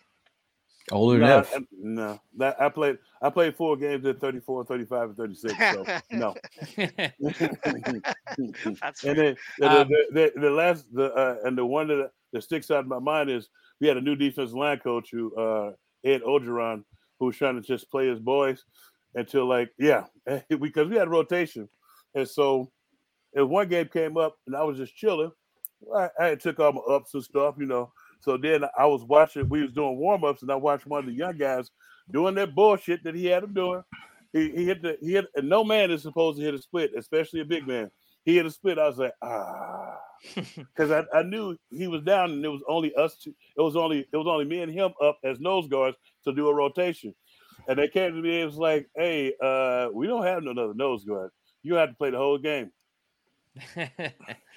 Older than that. No, that, I played I played four games at thirty-four, thirty-five, and thirty-six. So, no. That's and then the, um, the, the, the last, the uh, and the one that, that sticks out in my mind is we had a new defensive line coach who, uh, Ed Ogeron, who was trying to just play his boys until, like, yeah, because we had rotation. And so if one game came up and I was just chilling, I, I took all my ups and stuff, you know. So then I was watching, we was doing warm-ups, and I watched one of the young guys doing that bullshit that he had him doing. He, he hit the, he hit, and no man is supposed to hit a split, especially a big man. He hit a split. I was like, ah, because I, I knew he was down, and it was only us two. It was only, it was only me and him up as nose guards to do a rotation. And they came to me, it was like, hey, uh, we don't have another nose guard. You have to play the whole game.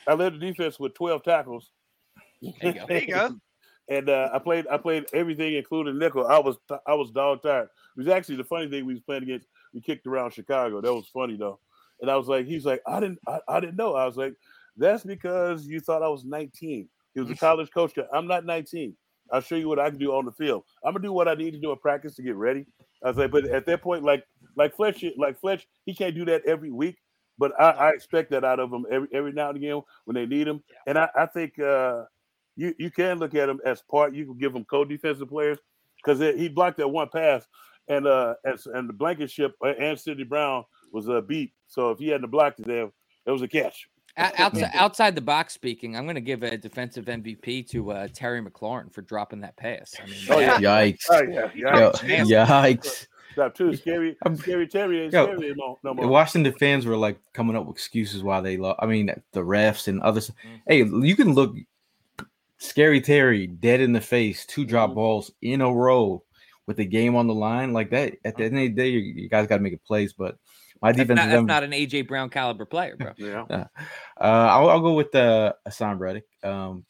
I led the defense with twelve tackles. There you go. There you go. And uh, I played. I played everything, including nickel. I was. T- I was dog tired. It was actually the funny thing we was playing against. We kicked around Chicago. That was funny though. And I was like, he's like, I didn't. I, I didn't know. I was like, that's because you thought I was nineteen. He was a college coach. I'm not nineteen. I'll show you what I can do on the field. I'm gonna do what I need to do in practice to get ready. I was like, but at that point, like, like Fletch, like Fletch, he can't do that every week. But I, I expect that out of them every every now and again when they need them. Yeah. And I, I think uh, you you can look at them as part. You can give them co-defensive players because he blocked that one pass, and uh and, and the Blankenship and Sidney Brown was a uh, beat. So if he hadn't blocked it, there it was a catch. Outside, outside the box speaking, I'm going to give a defensive M V P to uh, Terry McLaurin for dropping that pass. I mean, oh, yeah. Yikes! Oh, yeah. Yikes! Yo, yikes! Stop too scary. I'm scary. Terry ain't yo, scary no, no more. Washington fans were like coming up with excuses why they lost. I mean, the refs and others. Mm-hmm. Hey, you can look Scary Terry dead in the face, two drop mm-hmm. balls in a row with the game on the line like that. At the end of the day, you, you guys got to make it plays, but My that's defense not, is that's not an A J Brown caliber player, bro. Yeah. Uh, I'll, I'll go with uh, Hassan Reddick. Um,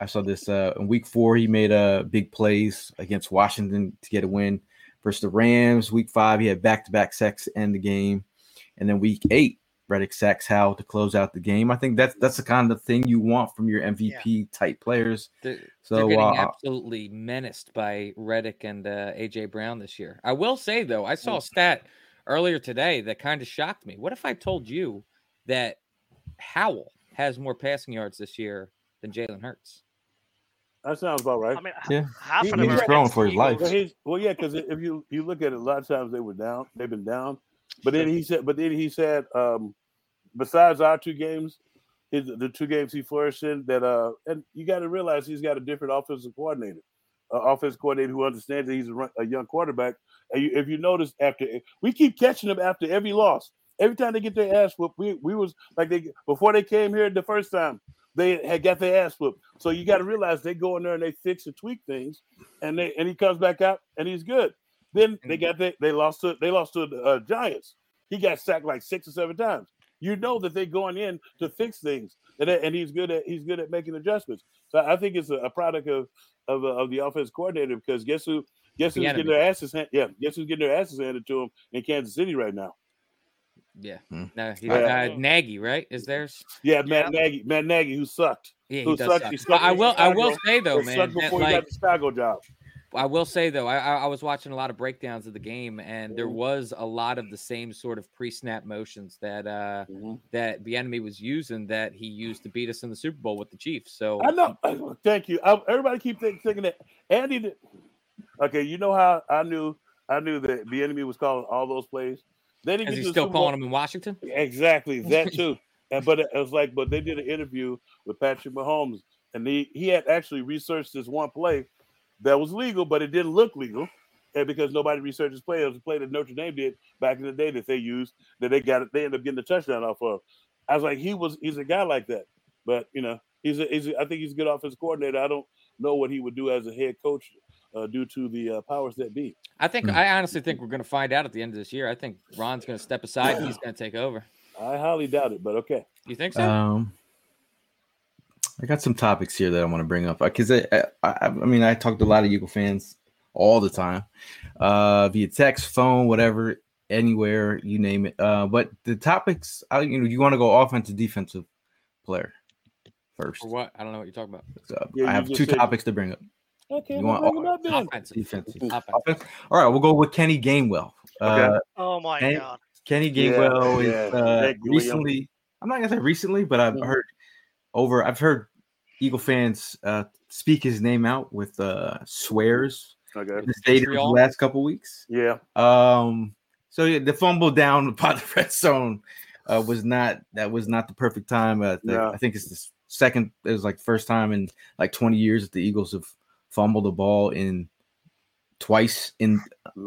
I saw this uh, in week four. He made uh, big plays against Washington to get a win versus the Rams. Week five, he had back-to-back sacks to end the game. And then week eight, Reddick sacks Howell to close out the game. I think that's that's the kind of thing you want from your M V P yeah. type players. They're, so they're getting uh, absolutely menaced by Reddick and uh, A J Brown this year. I will say though, I saw a stat earlier today that kind of shocked me. What if I told you that Howell has more passing yards this year than Jalen Hurts? That sounds about right. I mean, yeah. half he, of them he's throwing for his life. Well, yeah, because if you you look at it, a lot of times they were down. They've been down. But then he said. But then he said. Um, besides our two games, his, the two games he flourished in, that uh, and you got to realize he's got a different offensive coordinator, uh, offensive coordinator who understands that he's a, run, a young quarterback. And you, if you notice, after we keep catching them after every loss, every time they get their ass whooped, we we was like they before they came here the first time they had got their ass whooped. So you got to realize they go in there and they fix and tweak things, and they and he comes back out and he's good. Then they got they, they lost to they lost to the uh, Giants. He got sacked like six or seven times. You know that they're going in to fix things, and, and he's good at he's good at making adjustments. So I think it's a, a product of of, uh, of the offensive coordinator, because guess who guess who's the getting their asses hand, yeah guess who's getting their asses handed to him in Kansas City right now. Yeah, hmm. no, he, uh, Nagy, right? Is theirs? Yeah, Matt yeah. Nagy, Matt Nagy, who sucked. Yeah, he who does sucked, suck. He sucked I will Chicago, I will say though, man, sucked before that, like, he got the Chicago job. I will say, though, I, I was watching a lot of breakdowns of the game, and there was a lot of the same sort of pre-snap motions that uh, mm-hmm. that Bieniemy was using that he used to beat us in the Super Bowl with the Chiefs. So I know. Thank you. I, everybody keep think, thinking that Andy did. Okay, you know how I knew I knew that Bieniemy was calling all those plays? They didn't. Is he still calling them in Washington? Exactly, that too. and But it was like, but they did an interview with Patrick Mahomes, and he, he had actually researched this one play that was legal, but it didn't look legal, and because nobody researches play, it was a play that Notre Dame did back in the day that they used that they got it. They ended up getting the touchdown off of. I was like, he was he's a guy like that, but you know, he's a, he's a, I think he's a good offensive coordinator. I don't know what he would do as a head coach uh, due to the uh, powers that be. I think mm-hmm. I honestly think we're going to find out at the end of this year. I think Ron's going to step aside yeah. and he's going to take over. I highly doubt it, but okay. You think so? Um... I got some topics here that I want to bring up because I, I, I, I mean, I talk to a lot of Eagle fans all the time, uh, via text, phone, whatever, anywhere, you name it. Uh, but the topics, I, you know, you want to go offensive, defensive player first. Or what? I don't know what you're talking about. So yeah, I have two said... topics to bring up. Okay, you want bring them up then. Offensive, defensive, offensive. Offensive. All right, we'll go with Kenny Gainwell. Okay. Uh, oh my Kenny, God, Kenny Gainwell yeah, is yeah. Uh, recently. I'm not gonna say recently, but I've heard. Over, I've heard Eagle fans uh, speak his name out with uh, swears okay. in the stadium the last couple weeks. Yeah. Um. So yeah, the fumble down by the red zone uh, was not that was not the perfect time. Uh, the, yeah. I think it's the second. It was like first time in like twenty years that the Eagles have fumbled the ball in twice in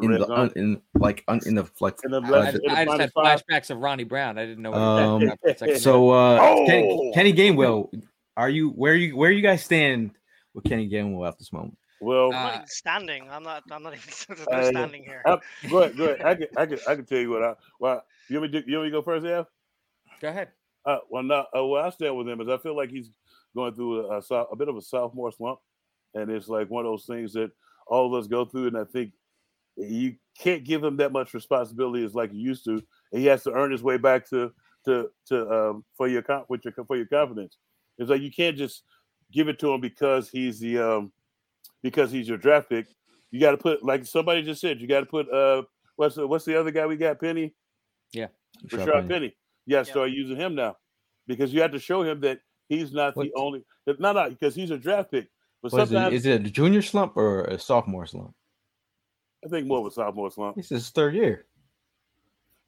in the, un, in like un, in the like. In the left, uh, I, I just had flashbacks of Ronnie Brown. I didn't know. What um, that was like so uh, oh! Kenny, Kenny Gainwell, are you where you where you guys stand with Kenny Gainwell at this moment? Well, I'm not even standing. I'm not. I'm not even uh, standing here. I'm, go ahead. Go ahead. I can. I can. I can tell you what. I well, you want me to, you want me to go first, Ev? Go ahead. Uh, well, no. Uh, well, I stand with him, because I feel like he's going through a, a, a bit of a sophomore slump, and it's like one of those things that all of us go through, and I think you can't give him that much responsibility as like you used to. And he has to earn his way back to to to um, for your with your for your confidence. It's like you can't just give it to him because he's the um, because he's your draft pick. You got to put, like somebody just said, you got to put uh what's the, what's the other guy we got? Penny. Yeah, Rashard Penny. Penny. You got to yeah. start using him now, because you have to show him that he's not what? the only. No, no, because he's a draft pick. But is it, is it a junior slump or a sophomore slump? I think more of a sophomore slump. This is his third year.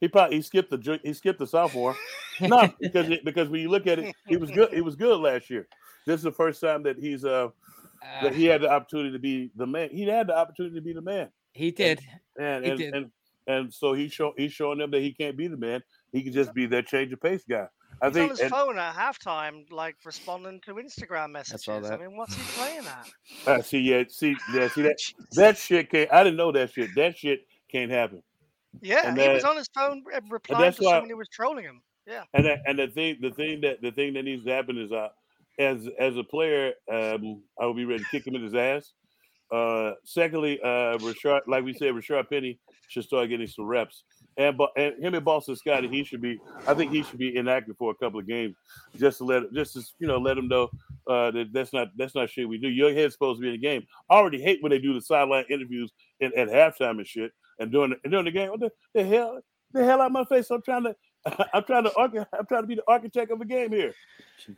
He probably he skipped the he skipped the sophomore. No, because it, because when you look at it, he was good. He was good last year. This is the first time that he's uh, uh that he had the opportunity to be the man. He had the opportunity to be the man. He did. And and he and, did. and and so he show he's showing them that he can't be the man. He can just be that change of pace guy. I he's think, on his and, phone at halftime, like responding to Instagram messages. I mean, what's he playing at? Uh, see, yeah, see, yeah, see that that shit can't. I didn't know that shit. That shit can't happen. Yeah, and he then, was on his phone replying to why, someone who was trolling him. Yeah, and that, and the thing, the thing that the thing that needs to happen is, uh, as as a player, um, I will be ready to kick him in his ass. Uh, secondly, uh, Rashard, like we said, Rashard Penny should start getting some reps, and and him and Boston Scotty, he should be. I think he should be inactive for a couple of games, just to let just to, you know let him know uh, that that's not that's not shit we do. Your head's supposed to be in the game. I already hate when they do the sideline interviews at, at halftime and shit, and during the, and during the game. What the, the hell? The hell out of my face! I'm trying to. I'm trying to I'm trying to be the architect of a game here.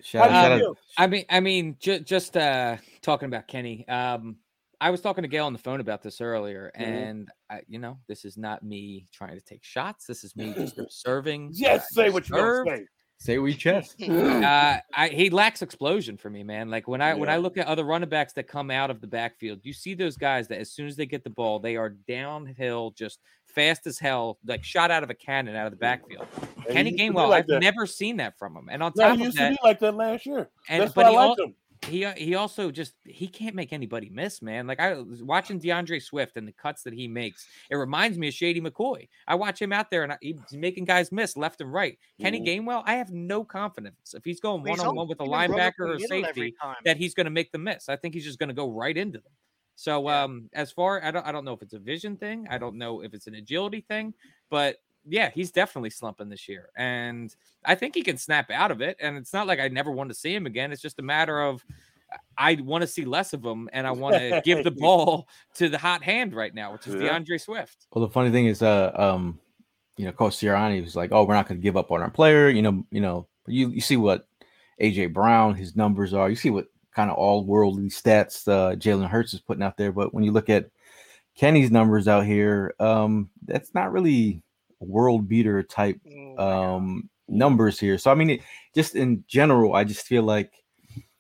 Shout out, shout I mean, I mean, ju- just uh, talking about Kenny. Um, I was talking to Gail on the phone about this earlier, mm-hmm. and I, you know, this is not me trying to take shots. This is me just observing. Yes, uh, say what you want to say. Say we chest. uh, I, he lacks explosion for me, man. Like when I yeah. when I look at other running backs that come out of the backfield, you see those guys that as soon as they get the ball, they are downhill just. Fast as hell, like shot out of a cannon out of the backfield. And Kenny Gainwell, like I've that. never seen that from him. And on top no, he used of that, to be like that last year. And That's but why he, I liked al- him. he he also just he can't make anybody miss, man. Like I was watching DeAndre Swift and the cuts that he makes. It reminds me of Shady McCoy. I watch him out there and I, he's making guys miss left and right. Mm-hmm. Kenny Gainwell, I have no confidence if he's going one on one with a linebacker or safety that he's going to make the miss. I think he's just going to go right into them. So um, as far I don't I don't know if it's a vision thing. I don't know if it's an agility thing, but yeah, he's definitely slumping this year. And I think he can snap out of it. And it's not like I never want to see him again. It's just a matter of I want to see less of him and I want to give the ball to the hot hand right now, which is yeah. DeAndre Swift. Well, the funny thing is uh um you know, Coach Sirianni was like, oh, we're not gonna give up on our player, you know, you know, you, you see what A J Brown, his numbers are, you see what kind of all worldly stats uh, Jalen Hurts is putting out there. But when you look at Kenny's numbers out here, um, that's not really world beater type um, numbers here. So, I mean, it, just in general, I just feel like,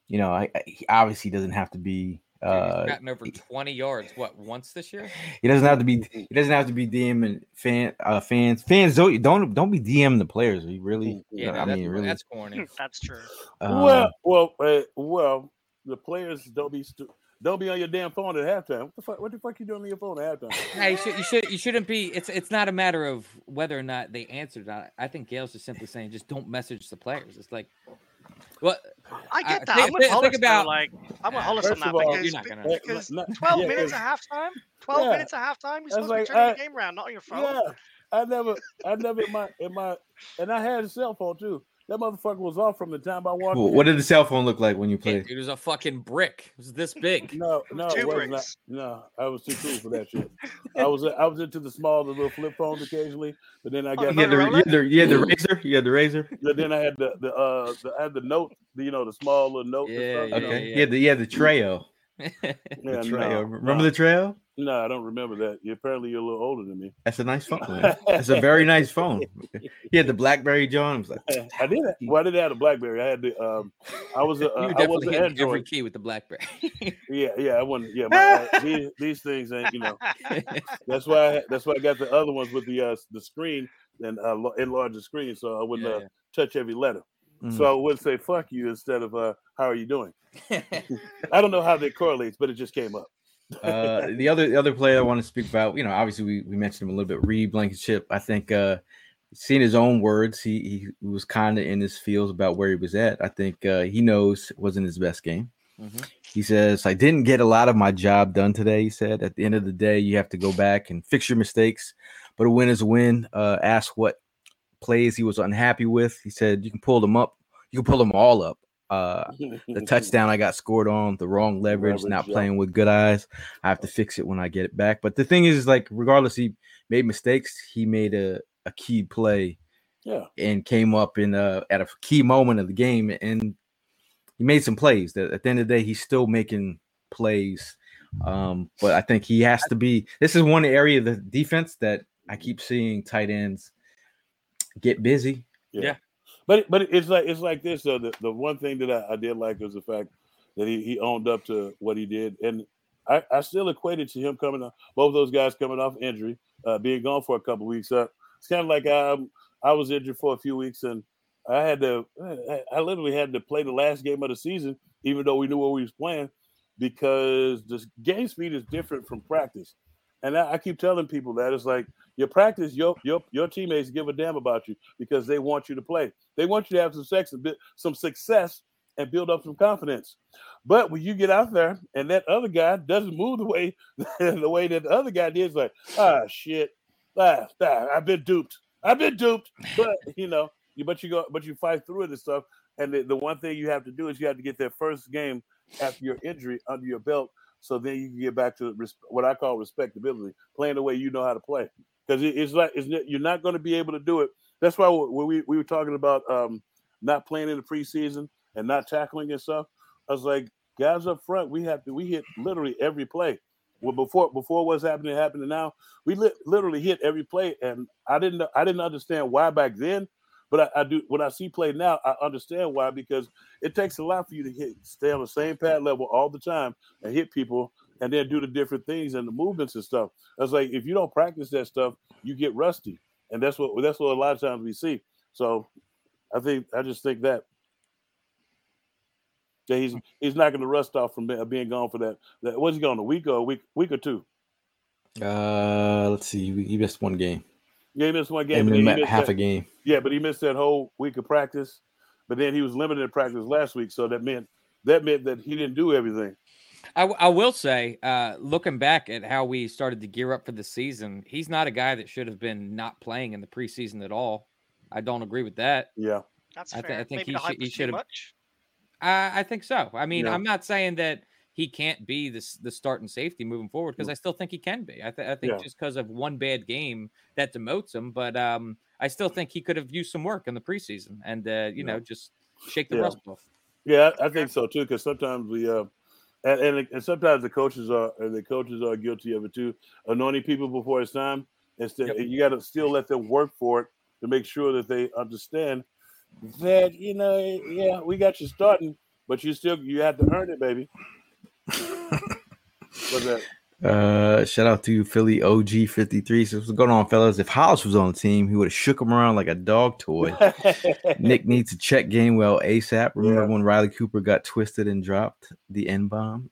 you know, I, I, he obviously doesn't have to be uh, he's gotten over twenty yards. What, once this year? He doesn't have to be, he doesn't have to be DMing fan uh, fans, fans. Don't, don't, don't be DMing the players. Are you really, yeah, no, I that's, mean, really, that's corny. That's true. Um, well, well, uh, well, the players don't be stu- don't be on your damn phone at halftime. What the fuck? What the fuck you doing on your phone at halftime? Hey, you should you should you shouldn't be. It's it's not a matter of whether or not they answered. I, I think Gail's just simply saying just don't message the players. It's like, well, I get that. I, I'm th- with Hollis think about though, like I'm with Hollis on that all, because, gonna, because not, twelve yeah, minutes at halftime, twelve yeah. minutes at halftime, you're supposed like, to be turning I, the game around, not on your phone. Yeah, I never, I never in my in my, and I had a cell phone too. That motherfucker was off from the time I walked. Cool. What did the cell phone look like when you played? It was a fucking brick. It was this big. No, no, it was not. No, I was too cool for that shit. I was I was into the small, the little flip phones occasionally, but then I got oh, you, the, you, had the, you had the razor. You had the razor. But then I had the the uh the, I had the note, you know, the small little note. Yeah, and stuff, yeah, you know? yeah. You had the, you had the Treo. yeah, the Treo. No, remember no. the Treo? No, I don't remember that. You're apparently you're a little older than me. That's a nice phone. Man. That's a very nice phone. He had the BlackBerry, John. I was like, I did that. Well, I didn't have a BlackBerry. I had the. Um, I was. A, uh, you I was an every key with the BlackBerry. yeah, yeah, I wasn't. Yeah, my, uh, these, these things ain't. You know, that's why. I, that's why I got the other ones with the uh, the screen and uh, enlarged the screen, so I wouldn't yeah, uh, yeah. touch every letter. Mm. So I would say "fuck you" instead of uh, "how are you doing." I don't know how that correlates, but it just came up. uh, the other the other player I want to speak about, you know, obviously we, we mentioned him a little bit, Reed Blankenship. I think, uh, seeing his own words, he he was kind of in his feels about where he was at. I think uh, he knows it wasn't his best game. Mm-hmm. He says, "I didn't get a lot of my job done today." He said, "At the end of the day, you have to go back and fix your mistakes, but a win is a win." Uh, asked what plays he was unhappy with, he said, "You can pull them up. You can pull them all up. Uh, the touchdown I got scored on, the wrong leverage, leverage not playing yeah. with good eyes. I have to fix it when I get it back." But the thing is, is like, regardless, he made mistakes. He made a, a key play yeah. and came up in a, at a key moment of the game. And he made some plays that at the end of the day, he's still making plays. Um, but I think he has to be, this is one area of the defense that I keep seeing tight ends get busy. Yeah. yeah. But but it's like it's like this though. The, the one thing that I, I did like was the fact that he, he owned up to what he did, and I, I still equated to him coming off both of those guys coming off injury, uh, being gone for a couple of weeks. Uh, it's kind of like I I was injured for a few weeks, and I had to I literally had to play the last game of the season, even though we knew what we was playing, because the game speed is different from practice, And I, I keep telling people that it's like your practice, your your your teammates give a damn about you because they want you to play. They want you to have some sex and some success and build up some confidence. But when you get out there and that other guy doesn't move the way the way that the other guy did, it's like, ah, shit, ah, ah, I've been duped. I've been duped. But you know, you but you go, but you fight through it and stuff. And the, the one thing you have to do is you have to get that first game after your injury under your belt, so then you can get back to res- what I call respectability, playing the way you know how to play. Because it, it's like it's, you're not going to be able to do it. That's why when we, we were talking about um, not playing in the preseason and not tackling and stuff, I was like, guys up front, we have to we hit literally every play. Well, before before what's happening happening now, we li- literally hit every play, and I didn't I didn't understand why back then. But I, I do when I see play now, I understand why, because it takes a lot for you to hit, stay on the same pad level all the time and hit people and then do the different things and the movements and stuff. I was like, if you don't practice that stuff, you get rusty. And that's what that's what a lot of times we see. So I think I just think that, that he's he's not going to rust off from being gone for that. that what's he going, a week or a week, week or two? Uh, let's see. He missed one game. Yeah, he missed one game. He missed half that. a game. Yeah, but he missed that whole week of practice. But then he was limited in practice last week, so that meant that meant that he didn't do everything. I, I will say, uh, looking back at how we started to gear up for the season, he's not a guy that should have been not playing in the preseason at all. I don't agree with that. Yeah, that's I th- fair. I think Maybe he, sh- he should have. I, I think so. I mean, yeah. I'm not saying that he can't be this the start and safety moving forward, because I still think he can be. I, th- I think yeah. just because of one bad game that demotes him, but um, I still think he could have used some work in the preseason and, uh, you yeah. know, just shake the yeah. rust off. Yeah, I, I think so too, because sometimes we uh, and, and and sometimes the coaches are the coaches are guilty of it too, anointing people before it's time. Instead, yep. you got to still let them work for it to make sure that they understand that, you know, yeah, we got you starting, but you still you have to earn it, baby. What's that? Uh, shout out to Philly O G fifty-three. So what's going on, fellas? If Hollis was on the team, he would have shook him around like a dog toy. Nick needs to check Gainwell ASAP. Remember yeah. when Riley Cooper got twisted and dropped the N bomb?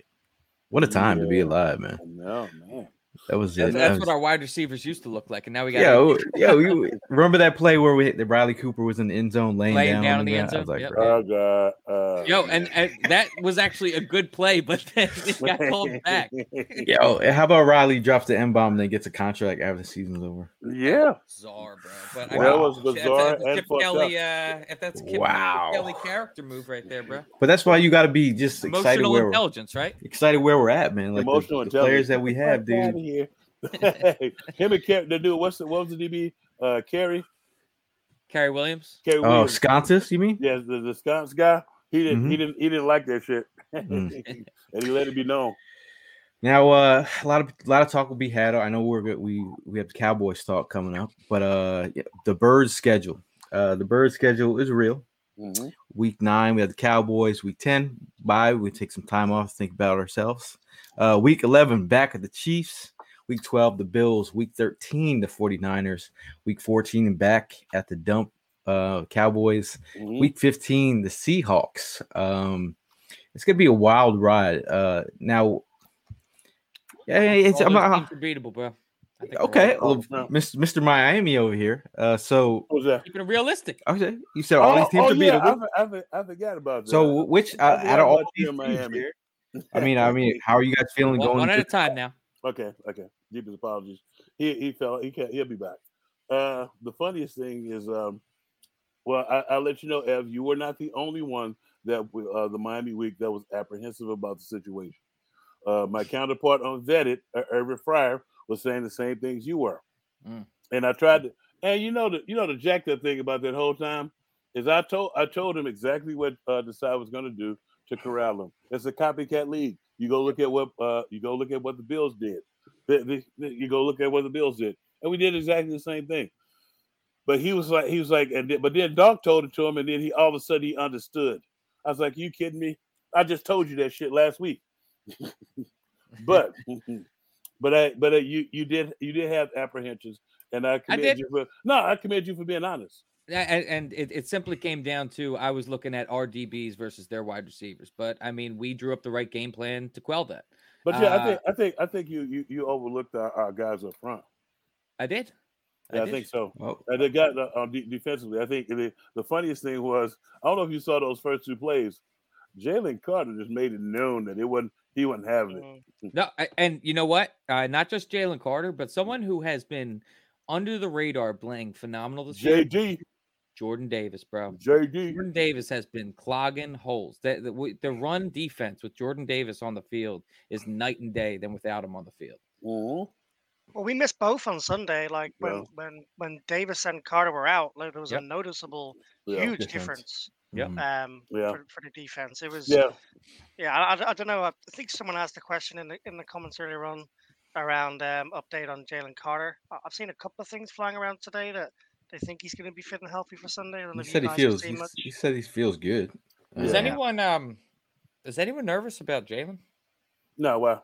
What a time yeah. to be alive, man! No man, that was it. That's, that's that was... what our wide receivers used to look like, and now we got yeah, yeah. We, remember that play where we the Riley Cooper was in the end zone, laying, laying down, down in the end zone. I was like, yep. oh god. Uh, Yo, and, and that was actually a good play, but then it got called back. Yo, how about Riley drops the M-bomb and then gets a contract after the season's over? Yeah. Bizarre, bro. But wow. That was bizarre. That's, that's Kip Kelly, uh, if that's a Kip, wow. Kip Kelly character move right there, bro. But that's why you got to be just emotional excited where intelligence, we're, right? Excited where we're at, man. Like emotional the, the intelligence. Players that we have, dude. Here. Him and Car- the dude, what's the, what was the D B? Uh, Carey. Carey Williams. Carey Williams. Oh, Scontis, you mean? Yeah, the, the Scontis guy. He didn't. Mm-hmm. He didn't. He didn't like that shit, mm. and he let it be known. Now, uh, a lot of a lot of talk will be had. I know we're good. We we have the Cowboys talk coming up, but uh, the Birds schedule. Uh, the Birds schedule is real. Mm-hmm. Week nine, we have the Cowboys. Week ten, bye. We take some time off, think about ourselves. Uh, week eleven, back at the Chiefs. Week twelve, the Bills. Week thirteen, the 49ers. Week fourteen, and back at the dump. Uh, Cowboys. Mm-hmm. Week fifteen, the Seahawks. Um, it's gonna be a wild ride. Uh, now, yeah, it's I'm not unbeatable, bro. Okay, well, Mister Miami over here. Uh, so keeping it realistic. Okay, you said all oh, these teams oh, are beatable. Yeah, I, I, I forgot about that. So, which I, out of all these teams here, I mean, I mean, how are you guys feeling one, going one at a time now? Okay, okay. Deepest apologies. He he fell. He can't. He'll be back. Uh, the funniest thing is. Um, Well, I, I'll let you know, Ev, you were not the only one that uh, the Miami week that was apprehensive about the situation. Uh, my counterpart on Vetted, Irvin Fryer, was saying the same things you were. Mm. And I tried to, and you know the you know the jacked up thing about that whole time is I told I told him exactly what uh, Desai was going to do to corral him. It's a copycat league. You go look at what uh, you go look at what the Bills did. The, the, you go look at what the Bills did, and we did exactly the same thing. But he was like, he was like, and then, but then Doc told it to him, and then he all of a sudden he understood. I was like, you kidding me? I just told you that shit last week. but, but I, but I, you, you did, you did have apprehensions, and I commend you for no, I commend you for being honest. And, and it, it simply came down to I was looking at our D Bs versus their wide receivers, but I mean, we drew up the right game plan to quell that. But yeah, uh, I think I think I think you you, you overlooked our, our guys up front. I did. I, yeah, I think so. Oh. Uh, they got uh, de- defensively. I think they, the funniest thing was, I don't know if you saw those first two plays. Jalen Carter just made it known that it wasn't he wasn't having it. No, and you know what? Uh, not just Jalen Carter, but someone who has been under the radar, playing phenomenal this year. J D. Jordan Davis, bro. J D. Jordan Davis has been clogging holes. That the, the run defense with Jordan Davis on the field is night and day than without him on the field. Mm-hmm. Well, we missed both on Sunday. Like when yeah. when when Davis and Carter were out, like, there was yep. a noticeable, yeah. huge difference. difference yeah. Um, yeah. For, for the defense, it was. Yeah. Yeah. I, I don't know. I think someone asked a question in the in the comments earlier on around um, update on Jalen Carter. I've seen a couple of things flying around today that they think he's going to be fit and healthy for Sunday. I don't know he, if said you he, feels, he, he said he feels good. Is yeah. anyone um is anyone nervous about Jalen? No. Well,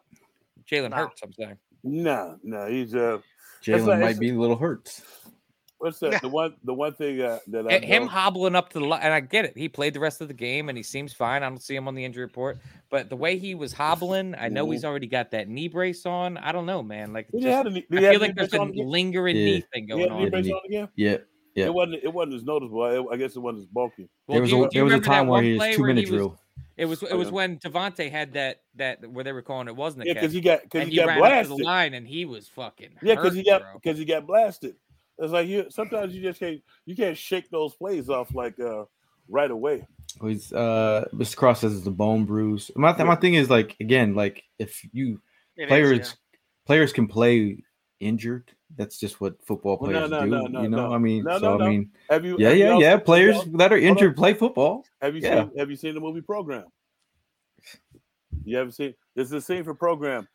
Jalen no. Hurts. I'm saying. No, no, he's uh, Jalen like, might be a little hurt. What's that? Yeah. The one, the one thing uh, that I him know. hobbling up to the line, and I get it. He played the rest of the game, and he seems fine. I don't see him on the injury report, but the way he was hobbling, I know mm-hmm. he's already got that knee brace on. I don't know, man. Like, just, a, I feel like there's a lingering yeah. knee thing going on. Brace on again? Yeah, yeah. It wasn't. It wasn't as noticeable. I, I guess it wasn't as bulky. Well, there was. You, a, there was a time where he was two minute drill. It was it was when Devontae had that that where they were calling it wasn't it? Yeah, because he got because he, he got blasted up to the line and he was fucking yeah because he got because he got blasted. It's like you sometimes you just can't you can't shake those plays off like uh, right away. He's uh, Mister Cross says it's a bone bruise. My th- yeah. my thing is like again like if you it players is, yeah. players can play injured. That's just what football players well, no, no, do. No, no, you know, no. I mean, no, so no, I mean, have you, yeah, have yeah, yeah. Players football? that are injured play football. Have you yeah. seen? Have you seen the movie Program? You haven't seen. It's the scene for Program.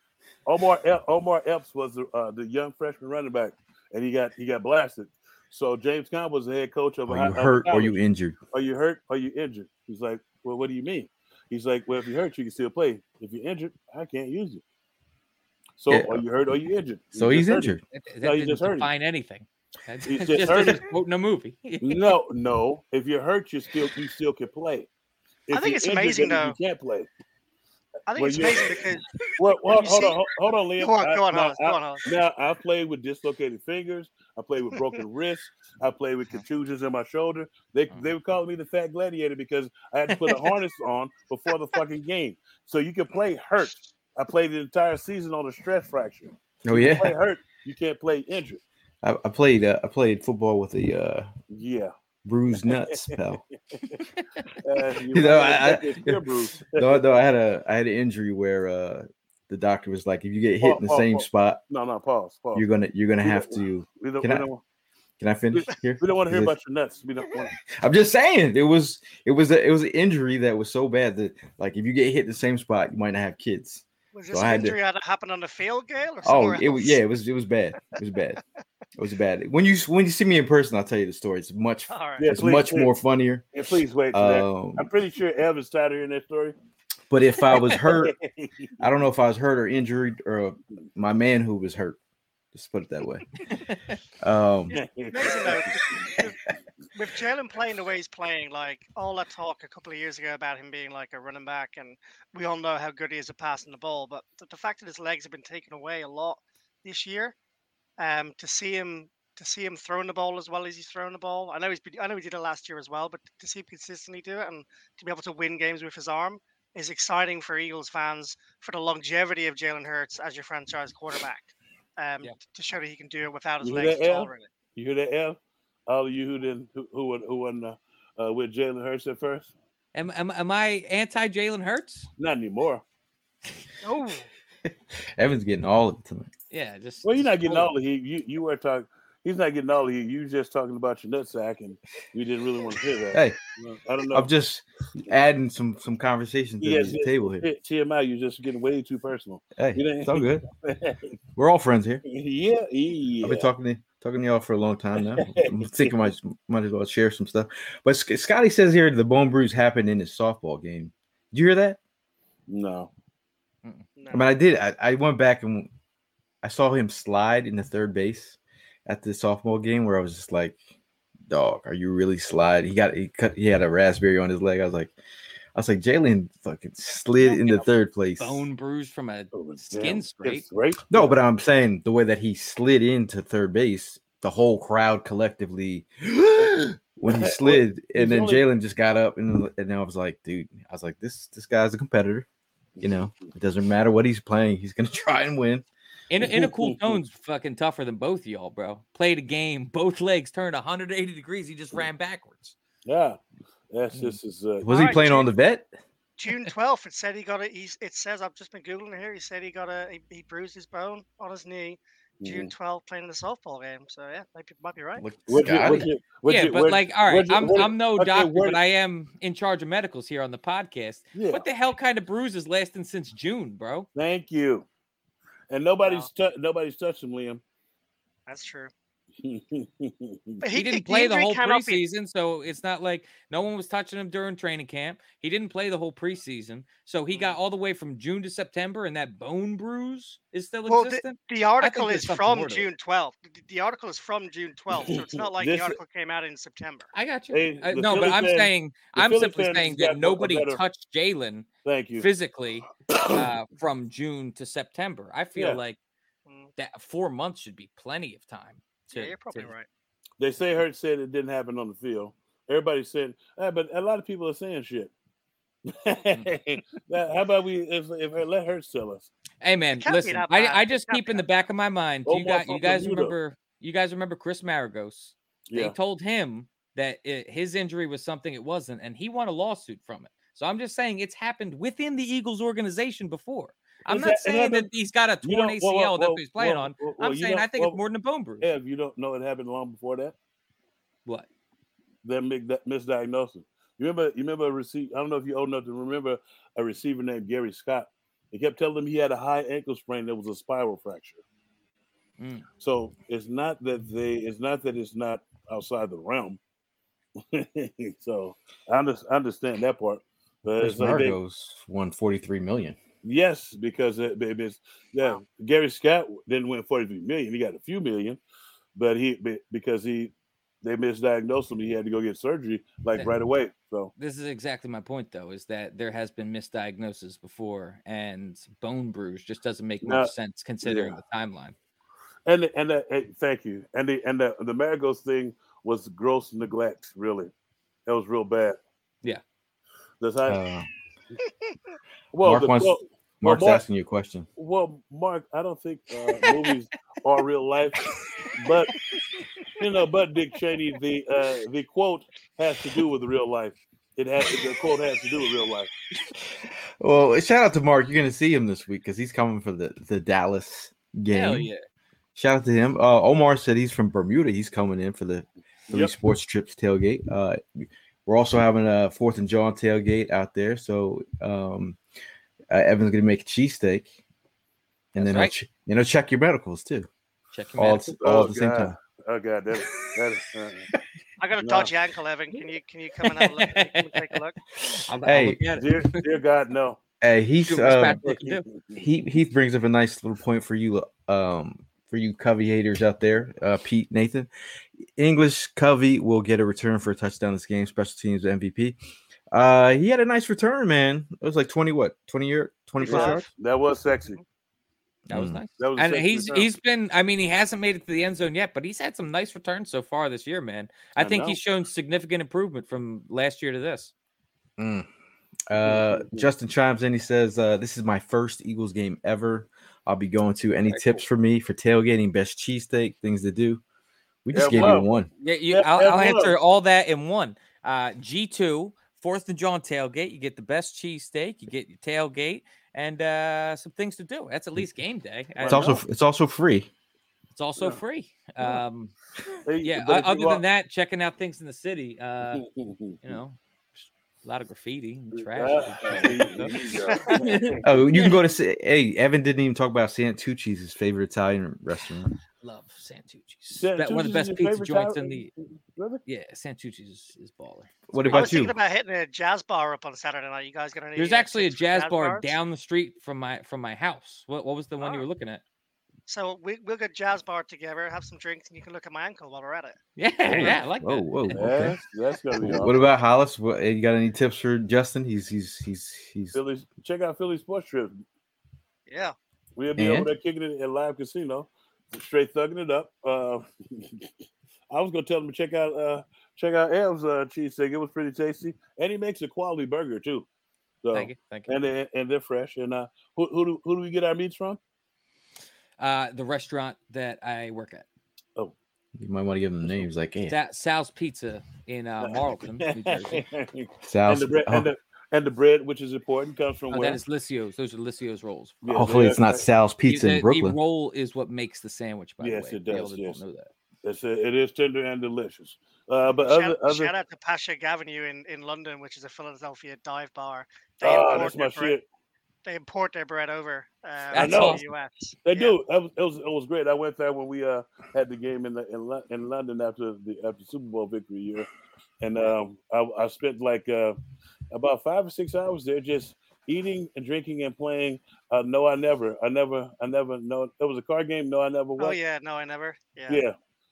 Omar Omar Epps was the, uh, the young freshman running back, and he got he got blasted. So James Conn was the head coach of. Are a, you hurt? Or you injured? Are you hurt? Are you injured? He's like, well, what do you mean? He's like, well, if you're hurt, you can still play. If you're injured, I can't use you. So yeah. are you hurt? Or are you injured? So he's, he's injured. It, it, no, that you just hurt. Find anything. That's he's just hurt. Quoting a movie. no, no. If you're hurt, you still you still can play. If I think it's injured, amazing though. You can't play. I think well, it's amazing because. Well, well hold, on, hold, hold on, Liam. Go on, go on, Hollis. Go on, Hollis. Now, I played with dislocated fingers. I played with broken wrists. I played with contusions in my shoulder. They they were calling me the fat gladiator because I had to put a harness on before the fucking game. So you can play hurt. I played the entire season on a stress fracture. Oh yeah, you play hurt. You can't play injured. I, I played. Uh, I played football with the. Uh... Yeah. Bruised nuts, pal. uh, you know, I, I, no, no, I had a I had an injury where uh, the doctor was like, if you get hit pause, in the pause, same pause. spot, no, no, pause, pause. You're gonna you're gonna we have to. Can I, can I finish we, here? We don't want to hear about your nuts. We don't want I'm just saying it was it was a, it was an injury that was so bad that like if you get hit in the same spot, you might not have kids. Was this so an injury to, that happened on the field, Gail? Or oh, it was, yeah, it was it was bad. It was bad. It was bad. When you when you see me in person, I'll tell you the story. It's much right. yeah, it's please, much please. more funnier. Yeah, please wait. Um, I'm pretty sure Evan's tired of hearing that story. But if I was hurt, I don't know if I was hurt or injured or my man who was hurt. Just put it that way. Um, with Jalen playing the way he's playing, like all that talk a couple of years ago about him being like a running back, and we all know how good he is at passing the ball, but the, the fact that his legs have been taken away a lot this year, um, to see him to see him throwing the ball as well as he's throwing the ball. I know he's been, I know he did it last year as well, but to see him consistently do it and to be able to win games with his arm is exciting for Eagles fans for the longevity of Jalen Hurts as your franchise quarterback. Um, yeah. to show that he can do it without his you legs. Tolerating it. You hear that, L? All of you who didn't, who who, who weren't uh, uh, with Jalen Hurts at first. Am am, am I anti Jalen Hurts? Not anymore. Oh, Evan's getting all of it tonight. Yeah, just well, you're not getting all of it. You you were talking. He's not getting all of you. You just talking about your nutsack, and we didn't really want to hear that. Hey, you know, I don't know. I'm just adding some some conversation to yes, the yes, table here. T M I, you're just getting way too personal. Hey, you know? It's all good. We're all friends here. Yeah, yeah. I've been talking to talking to y'all for a long time now. I'm thinking I might as well share some stuff. But Scotty says here the bone bruise happened in his softball game. Did you hear that? No. Mm-mm. I mean, I did. I, I went back and I saw him slide into third base at the sophomore game where I was just like, dog, are you really sliding? He got he cut he had a raspberry on his leg. I was like, I was like, Jalen fucking slid into third place. Bone bruise from a skin scrape. No, but I'm saying the way that he slid into third base, the whole crowd collectively when he slid, and then Jalen just got up, and and I was like, dude, I was like, this this guy's a competitor. You know, it doesn't matter what he's playing, he's gonna try and win. In a, in a cool tone's fucking tougher than both of y'all, bro. Played a game, both legs turned one hundred eighty degrees. He just ran backwards. Yeah. Yes, this is. Uh, was he right, playing June, on the vet? June twelfth. It said he got a. He's, it says I've just been googling it here. He said he got a. He, he bruised his bone on his knee. June twelfth, playing the softball game. So yeah, might be, might be right. What, what you, what you, what yeah, you, but what, like, all right, you, I'm what, I'm no okay, doctor, what, but I am in charge of medicals here on the podcast. Yeah. What the hell kind of bruises lasting since June, bro? Thank you. And nobody's wow. tu- nobody's touched him, Liam. That's true. But he, he didn't play the whole preseason, be... so it's not like no one was touching him during training camp. He didn't play the whole preseason, so he got all the way from June to September, and that bone bruise is still well, existent. The, the article is from June twelfth. The, the article is from June twelfth, so it's not like the article is... came out in September. I got you. Hey, uh, no, Philly but fans, I'm saying I'm Philly simply saying that nobody better. touched Jalen physically uh, from June to September. I feel yeah. like that four months should be plenty of time. To, yeah, you're probably to, right. They say Hurts said it didn't happen on the field. Everybody said, ah, but a lot of people are saying shit. How about we if, if let Hurts tell us? Hey man, listen, I, I just keep in the back of my mind. Do you guys, you guys remember? You guys remember Chris Maragos? They yeah. told him that it, his injury was something it wasn't, and he won a lawsuit from it. So I'm just saying it's happened within the Eagles organization before. I'm not saying that he's got a torn A C L that he's playing on. I'm saying I think it's more than a bone bruise. Ev, you don't know it happened long before that? What? That misdiagnosis. You remember, you remember a receiver, I don't know if you're old enough to remember a receiver named Gary Scott. They kept telling him he had a high ankle sprain that was a spiral fracture. Mm. So it's not that they, it's not that it's not outside the realm. So I understand that part. But Margo's won forty-three million dollars. Yes, because it, it's, yeah, wow. Gary Scott didn't win forty-three million dollars. He got a few million, but he because he they misdiagnosed him. He had to go get surgery like right away. So this is exactly my point, though, is that there has been misdiagnoses before, and bone bruise just doesn't make much now, sense considering yeah. the timeline. And the, and, the, and thank you. And the and the, the Maragos thing was gross neglect. Really, that was real bad. Yeah, that's how. Uh, well, Mark the, wants- well Mark's well, Mark, asking you a question. Well, Mark, I don't think uh, movies are real life, but you know, but Dick Cheney, the uh, the quote has to do with real life. It has the quote has to do with real life. Well, shout out to Mark. You're going to see him this week because he's coming for the, the Dallas game. Hell yeah! Shout out to him. Uh, Omar said he's from Bermuda. He's coming in for the Philly yep. Sports Trips tailgate. Uh, we're also having a fourth and Jawn tailgate out there. So. Um, Uh, Evan's going to make a cheesesteak, and That's then right. ch- you know check your medicals too. Check your all medicals. T- all oh, at the God. same time. Oh God, that is. That is uh, I got a no. dodgy ankle, Evan. Can you can you come and have a look? Can you take a look? I'll, hey, I'll look dear, dear God, no. Hey, he's uh, he he brings up a nice little point for you, um, for you Covey haters out there, uh, Pete Nathan. English Covey will get a return for a touchdown this game. Special teams M V P. Uh, he had a nice return, man. It was like twenty, what, twenty year, twenty plus yards. That was sexy. That was mm. nice. That was and he's return. he's been. I mean, he hasn't made it to the end zone yet, but he's had some nice returns so far this year, man. I, I think know. he's shown significant improvement from last year to this. Mm. Uh, Justin chimes in. He says, uh, "This is my first Eagles game ever. I'll be going to. Any Very tips cool. for me for tailgating? Best cheesesteak, things to do." We just F- gave F- you one. Yeah, you, F- I'll, F- I'll F- answer F- all that in one. Uh, G two. Fourth and Jawn tailgate, you get the best cheesesteak, you get your tailgate, and uh, some things to do. That's at least game day. I it's also know. it's also free. It's also yeah. free. Um, hey, yeah. Other than that, checking out things in the city. Uh, you know, a lot of graffiti and trash. Oh, you can go to. Hey, Evan didn't even talk about Santucci's, his favorite Italian restaurant. Love Santucci's. Santucci's one of the best pizza joints time? in the really? Yeah, Santucci's is, is baller. What about I was you? Thinking about hitting a jazz bar up on Saturday night. You guys got any? There's actually a jazz, jazz bar bars? down the street from my from my house. What what was the one oh. you were looking at? So we, we'll get jazz bar together, have some drinks, and you can look at my ankle while we're at it. Yeah, yeah, I like whoa, that. Whoa, whoa, okay. That's, that's gonna be awesome. What about Hollis? What, you got any tips for Justin? He's he's he's he's. Philly's, check out Philly Sports Trip. Yeah, we'll be and? over there kicking it at Live Casino, straight thugging it up. Uh, I was gonna tell him to check out uh, check out El's uh, cheesesteak. It was pretty tasty, and he makes a quality burger too. So, thank you, thank you. And they, and they're fresh. And uh, who who do who do we get our meats from? Uh, the restaurant that I work at. Oh, you might want to give them names like hey. Sa- Sal's Pizza in uh, Marlton, New Jersey. Sal's, and the bread, oh. and, the, and the bread, which is important, comes from oh, where? That is Lissio's. Those are Lissio's rolls. Yeah, hopefully, it's not Sal's Pizza the, in Brooklyn. The roll is what makes the sandwich. By yes, the way, it does. Yes. Don't know that. It's a, it is tender and delicious. Uh, but shout, other, other... shout out to Pasha Avenue in, in London, which is a Philadelphia dive bar. They oh, that's my bread. shit. They import their bread over uh, I know. the U S. They yeah. do. It was, it was it was great. I went there when we uh, had the game in the, in, Lo- in London after the after Super Bowl victory year, and um, I, I spent like uh, about five or six hours there just eating and drinking and playing. Uh, no, I never. I never. I never. No, it was a card game. No, I never. Won. Oh yeah. No, I never. Yeah. Yeah.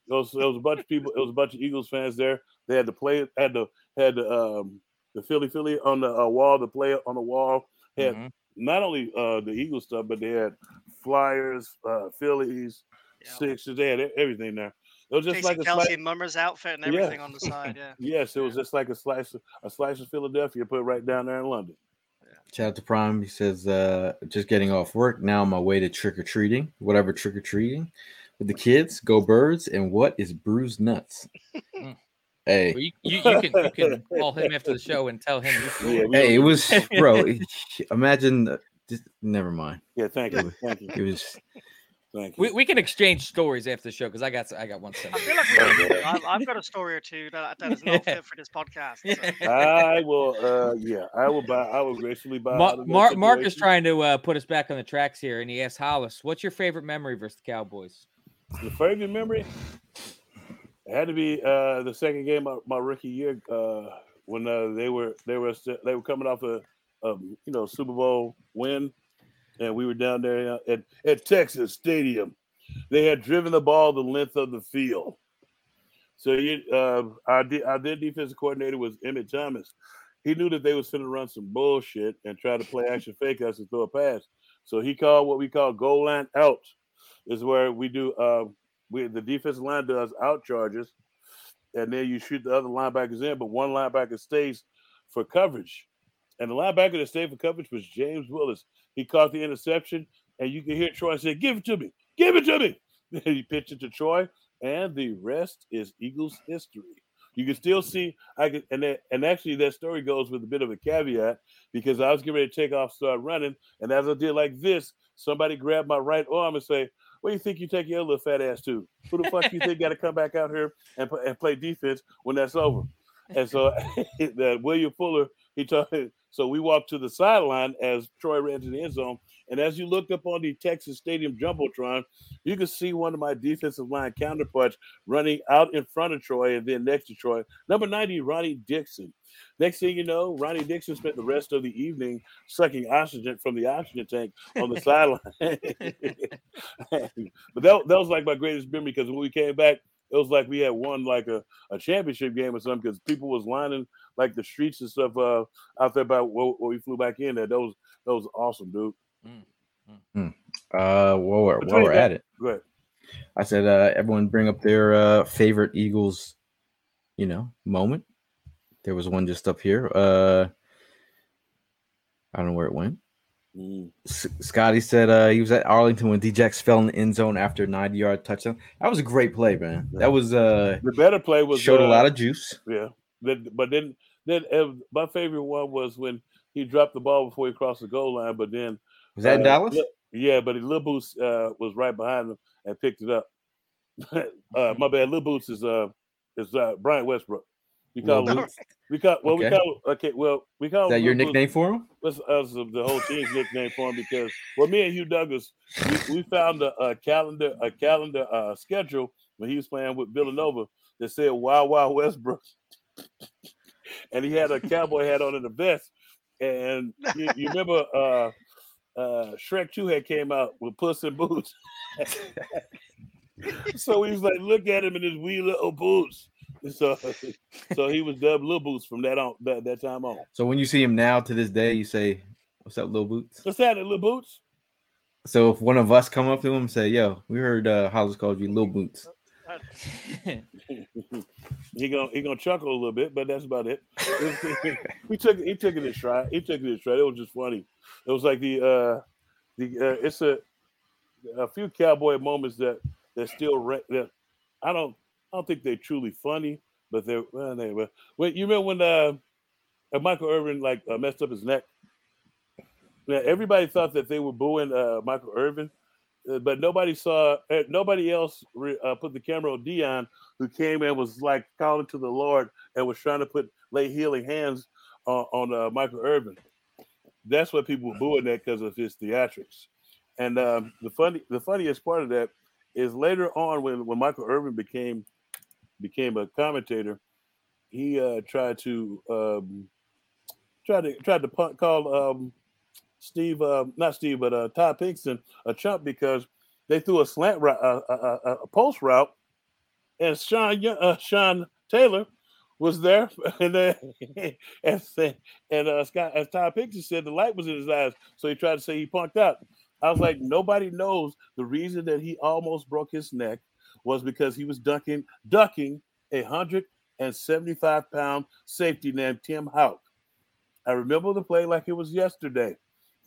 There was, there was a bunch of people. It was a bunch of Eagles fans there. They had to play. Had to had the um, the Philly Philly on the uh, wall. The play on the wall had. Mm-hmm. Not only uh, the Eagles stuff, but they had Flyers, uh, Phillies, yeah. Sixers. They had everything there. It was just Jason like a Kelsey slice. Mummer's outfit and everything yeah. on the side. Yeah. Yes, it yeah. was just like a slice, of, a slice of Philadelphia put right down there in London. Yeah. Shout out to Prime. He says, uh, "Just getting off work now. On my way to trick or treating. Whatever trick or treating with the kids. Go Birds. And what is bruised nuts?" Hey, well, you, you, you can you can call him after the show and tell him. You can. Hey, it was bro. Imagine, the, just never mind. Yeah, thank you, thank you. It was. Thank you. We we can exchange stories after the show because I got I got one. I feel like I've, I've got a story or two that that is not fit for this podcast. So. I will. Uh, yeah, I will buy. I will gracefully buy. Ma- Mark Mark is trying to uh, put us back on the tracks here, and he asks Hollis, "What's your favorite memory versus the Cowboys?" The favorite memory. It had to be uh, the second game of my rookie year uh, when uh, they were they were they were coming off a, a you know Super Bowl win, and we were down there at at Texas Stadium. They had driven the ball the length of the field. So you, uh, our our then defensive coordinator was Emmett Thomas. He knew that they was finna run some bullshit and try to play action fake us and throw a pass. So he called what we call goal line out. This is where we do. Uh, We, the defensive line does out charges, and then you shoot the other linebackers in, but one linebacker stays for coverage. And the linebacker that stayed for coverage was James Willis. He caught the interception, and you can hear Troy say, "Give it to me! Give it to me!" And he pitched it to Troy, and the rest is Eagles history. You can still see I can, and that, and actually that story goes with a bit of a caveat because I was getting ready to take off, start running, and as I did like this, somebody grabbed my right arm and say, "Where do you think you take your little fat ass to? Who the fuck you think got to come back out here and, and play defense when that's over?" And so that William Fuller, he talked. So we walked to the sideline as Troy ran to the end zone. And as you looked up on the Texas Stadium Jumbotron, you could see one of my defensive line counterparts running out in front of Troy and then next to Troy. Number ninety, Ronnie Dixon. Next thing you know, Ronnie Dixon spent the rest of the evening sucking oxygen from the oxygen tank on the sideline. But that, that was like my greatest memory because when we came back, it was like we had won like a, a championship game or something because people was lining like the streets and stuff uh, out there about where, where we flew back in. That, that was that was awesome, dude. Mm, mm. Uh, while we're, while we're at it, go ahead. I said uh, everyone bring up their uh, favorite Eagles, you know, moment. There was one just up here. Uh, I don't know where it went. Mm. S- Scotty said uh, he was at Arlington when D-Jax fell in the end zone after a ninety-yard touchdown. That was a great play, man. That was uh, the better play was showed uh, a lot of juice. Yeah, but then then my favorite one was when he dropped the ball before he crossed the goal line. But then was that uh, in Dallas? Yeah, but Lil Boots uh, was right behind him and picked it up. uh, my bad. Lil Boots is uh is uh, Brian Westbrook. We call him, we call well okay. we call okay well we call is that him, your nickname was, for him? That's us the whole team's nickname for him because well me and Hugh Douglas we, we found a, a calendar a calendar uh, schedule when he was playing with Villanova that said Wild Wild Westbrook, and he had a cowboy hat on in the vest, and you, you remember uh, uh, Shrek two had came out with Puss in Boots. So he was like, look at him in his wee little boots. So, so he was dubbed Lil Boots from that on that, that time on. So when you see him now to this day, you say, "What's up, Lil Boots?" What's that, Lil Boots? So if one of us come up to him and say, "Yo, we heard uh, Hollis called you Lil Boots," he gonna he gonna chuckle a little bit, but that's about it. We took he took it a try. He took it a try. It was just funny. It was like the uh, the uh, it's a a few cowboy moments that that still re- that I don't. I don't think they're truly funny, but they're well, they were. Wait, you remember when uh, Michael Irvin like uh, messed up his neck? Now, everybody thought that they were booing uh, Michael Irvin, uh, but nobody saw. Uh, nobody else re- uh, put the camera on Dion, who came and was like calling to the Lord and was trying to put lay healing hands uh, on uh, Michael Irvin. That's what people were booing that because of his theatrics, and um, the funny, the funniest part of that is later on when when Michael Irvin became became a commentator, he uh, tried to um, tried to tried to punt, call um, Steve, uh, not Steve, but uh, Todd Pinkston a chump because they threw a slant route, uh, uh, uh, a post route, and Sean uh, Sean Taylor was there, and uh, and, and uh, Scott, as Todd Pinkston said, the light was in his eyes, so he tried to say he punked out. I was like, nobody knows the reason that he almost broke his neck was because he was dunking, ducking a one hundred seventy-five pound safety named Tim Houck. I remember the play like it was yesterday.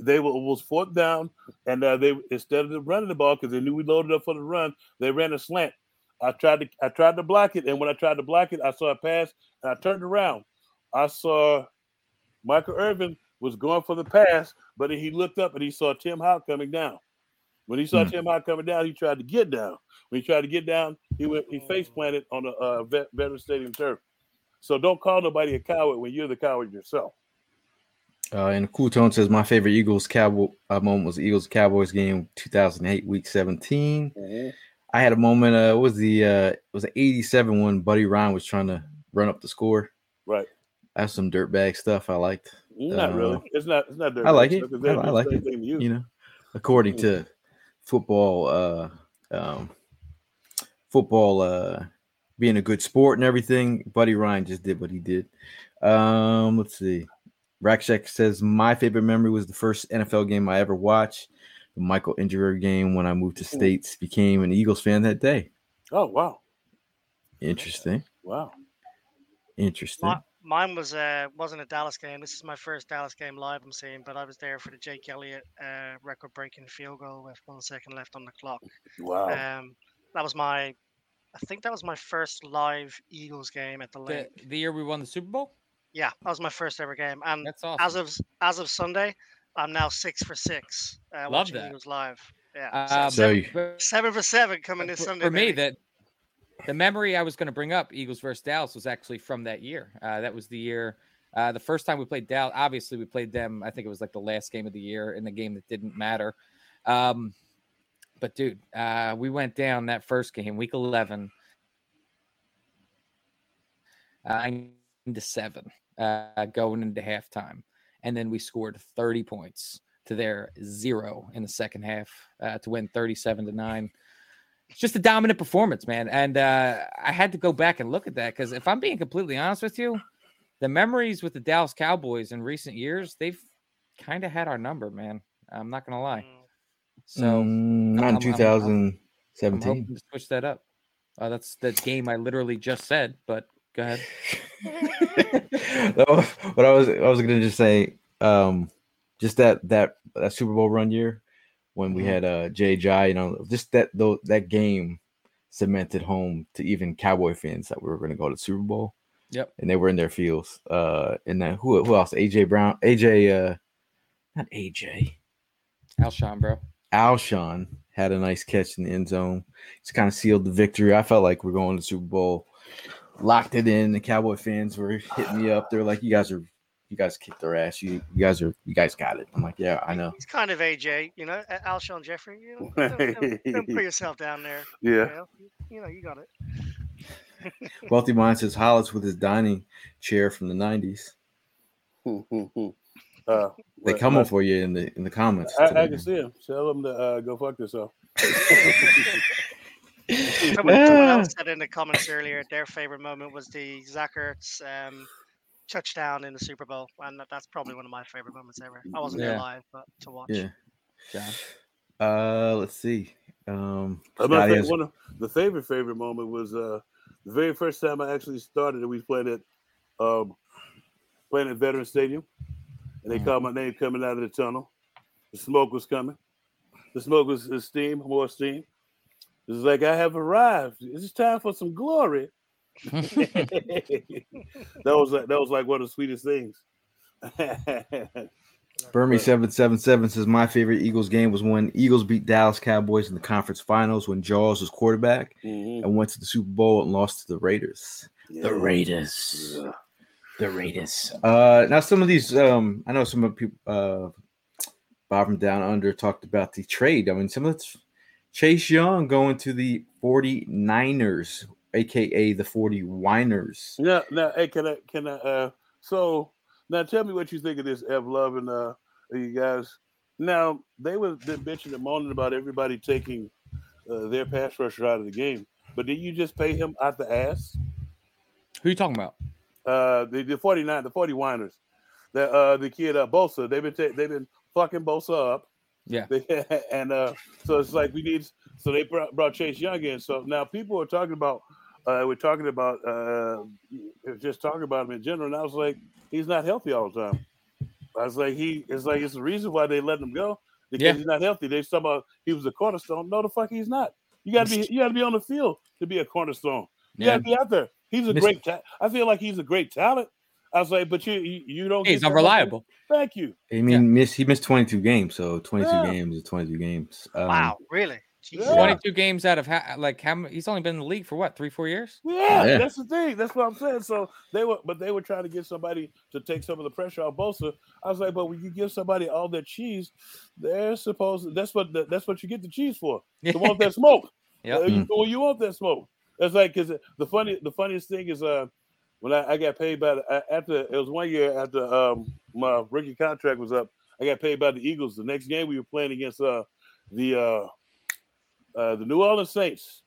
They were, it was fourth down, and uh, they instead of running the ball because they knew we loaded up for the run, they ran a slant. I tried to, I tried to block it, and when I tried to block it, I saw a pass, and I turned around. I saw Michael Irvin was going for the pass, but he looked up and he saw Tim Houck coming down. When he saw mm-hmm. Tim Houck coming down, he tried to get down. When he tried to get down, he went, he face planted on a uh, vet, veteran stadium turf. So don't call nobody a coward when you're the coward yourself. Uh, and Cool Tone says my favorite Eagles Cowboy uh, moment was the Eagles Cowboys game two thousand eight, Week seventeen. Mm-hmm. I had a moment. Uh, what was the uh, it was an eighty-seven one. Buddy Ryan was trying to run up the score. Right. That's some dirtbag stuff. I liked. Not uh, really. It's not. It's not dirtbag. I like it. I, I like it. You. you know, according mm-hmm. to football. Uh, um, Football uh, being a good sport and everything, Buddy Ryan just did what he did. Um, let's see. Rakshak says, my favorite memory was the first N F L game I ever watched, the Michael injury game when I moved to States, became an Eagles fan that day. Oh, wow. Interesting. Wow. Interesting. My, mine was, uh, wasn't a Dallas game. This is my first Dallas game live I'm seeing, but I was there for the Jake Elliott uh, record-breaking field goal with one second left on the clock. Wow. Um, that was my... I think that was my first live Eagles game at the lake. The, the year we won the Super Bowl? Yeah, that was my first ever game. And that's awesome. as of as of Sunday, I'm now six for six. Uh, Love watching that. Eagles live. Yeah, uh, so seven, so seven for seven coming this for, Sunday. For me, that the memory I was going to bring up, Eagles versus Dallas, was actually from that year. Uh, that was the year, uh, the first time we played Dallas. Obviously, we played them. I think it was like the last game of the year in the game that didn't matter. Um, But, dude, uh, we went down that first game, week eleven, nine to seven, uh, going into halftime. And then we scored thirty points to their zero in the second half uh, to win thirty-seven to nine. It's just a dominant performance, man. And uh, I had to go back and look at that because if I'm being completely honest with you, the memories with the Dallas Cowboys in recent years, they've kind of had our number, man. I'm not going to lie. So mm, not in two thousand seventeen. I'm, I'm, I'm switch that up. Uh, that's that game I literally just said. But go ahead. What I was I was gonna just say, um, just that that that Super Bowl run year when we had uh Jay Jai, you know, just that though that game cemented home to even Cowboy fans that we were gonna go to the Super Bowl. Yep, and they were in their fields. Uh, and then who who else? A J Brown, A J, uh, not A J, Alshon, bro. Alshon had a nice catch in the end zone. It's kind of sealed the victory. I felt like we're going to the Super Bowl, locked it in. The Cowboy fans were hitting me up. They're like, "You guys are, you guys kicked their ass. You, you guys are, you guys got it." I'm like, "Yeah, I know." It's kind of A J, you know, Alshon Jeffrey. You know, don't, don't, don't put yourself down there. Yeah, you know, you, you, know, you got it. Wealthy Mind says Hollis with his dining chair from the nineties. Uh, they coming uh, for you in the in the comments. I, I can see them. Tell them to uh, go fuck yourself. Someone else said in the comments earlier their favorite moment was the Zach Ertz um, touchdown in the Super Bowl, and that's probably one of my favorite moments ever. I wasn't yeah. there live, but to watch. Yeah. John. Uh, let's see. Um, favorite, one of the favorite favorite moment was uh, the very first time I actually started, and we played at um, playing at Veterans Stadium, and they mm. called my name coming out of the tunnel. The smoke was coming. The smoke was, was steam, more steam. It was like, I have arrived. It's time for some glory. that was like, that was like one of the sweetest things. Burmy seven seven seven says, my favorite Eagles game was when Eagles beat Dallas Cowboys in the conference finals when Jaws was quarterback mm-hmm. and went to the Super Bowl and lost to the Raiders. Yeah. The Raiders. Yeah. The Raiders. Uh, now, some of these, um, I know some of people, uh, Bob from Down Under talked about the trade. I mean, some of the Chase Young going to the 49ers, a k a the forty-winers. Yeah, now, hey, can I, can I, uh, so... Now, tell me what you think of this, Ev Love and uh, you guys. Now, they were been bitching and moaning about everybody taking uh, their pass rusher out of the game. But did you just pay him out the ass? Who you talking about? Uh, the, the forty-nine, the forty-winers. The, uh, the kid, uh, Bosa. They've been, ta- they've been fucking Bosa up. Yeah. and uh, so it's like we need – so they brought, brought Chase Young in. So now people are talking about – Uh, we're talking about uh, just talking about him in general, and I was like, he's not healthy all the time. I was like, he it's like it's the reason why they let him go because yeah. he's not healthy. They talking about he was a cornerstone. No, the fuck he's not. You gotta be you gotta be on the field to be a cornerstone. You yeah. gotta be out there. He's a Mister great. Ta- I feel like he's a great talent. I was like, but you you, you don't. He's unreliable. Thank you. I mean, yeah. miss he missed twenty-two games, so twenty-two yeah. games is twenty-two games. Um, wow, really. Yeah. twenty-two games out of how, like how many, he's only been in the league for what, three, four years? Yeah, yeah, that's the thing. That's what I'm saying. So they were, but they were trying to get somebody to take some of the pressure off Bosa. I was like, but when you give somebody all their cheese, they're supposed to, that's what the, that's what you get the cheese for. You want that smoke. Yeah. Uh, you, well, you want that smoke. That's like because the funny the funniest thing is uh when I, I got paid by the, after it was one year after um my rookie contract was up, I got paid by the Eagles. The next game we were playing against uh the uh. Uh, the New Orleans Saints,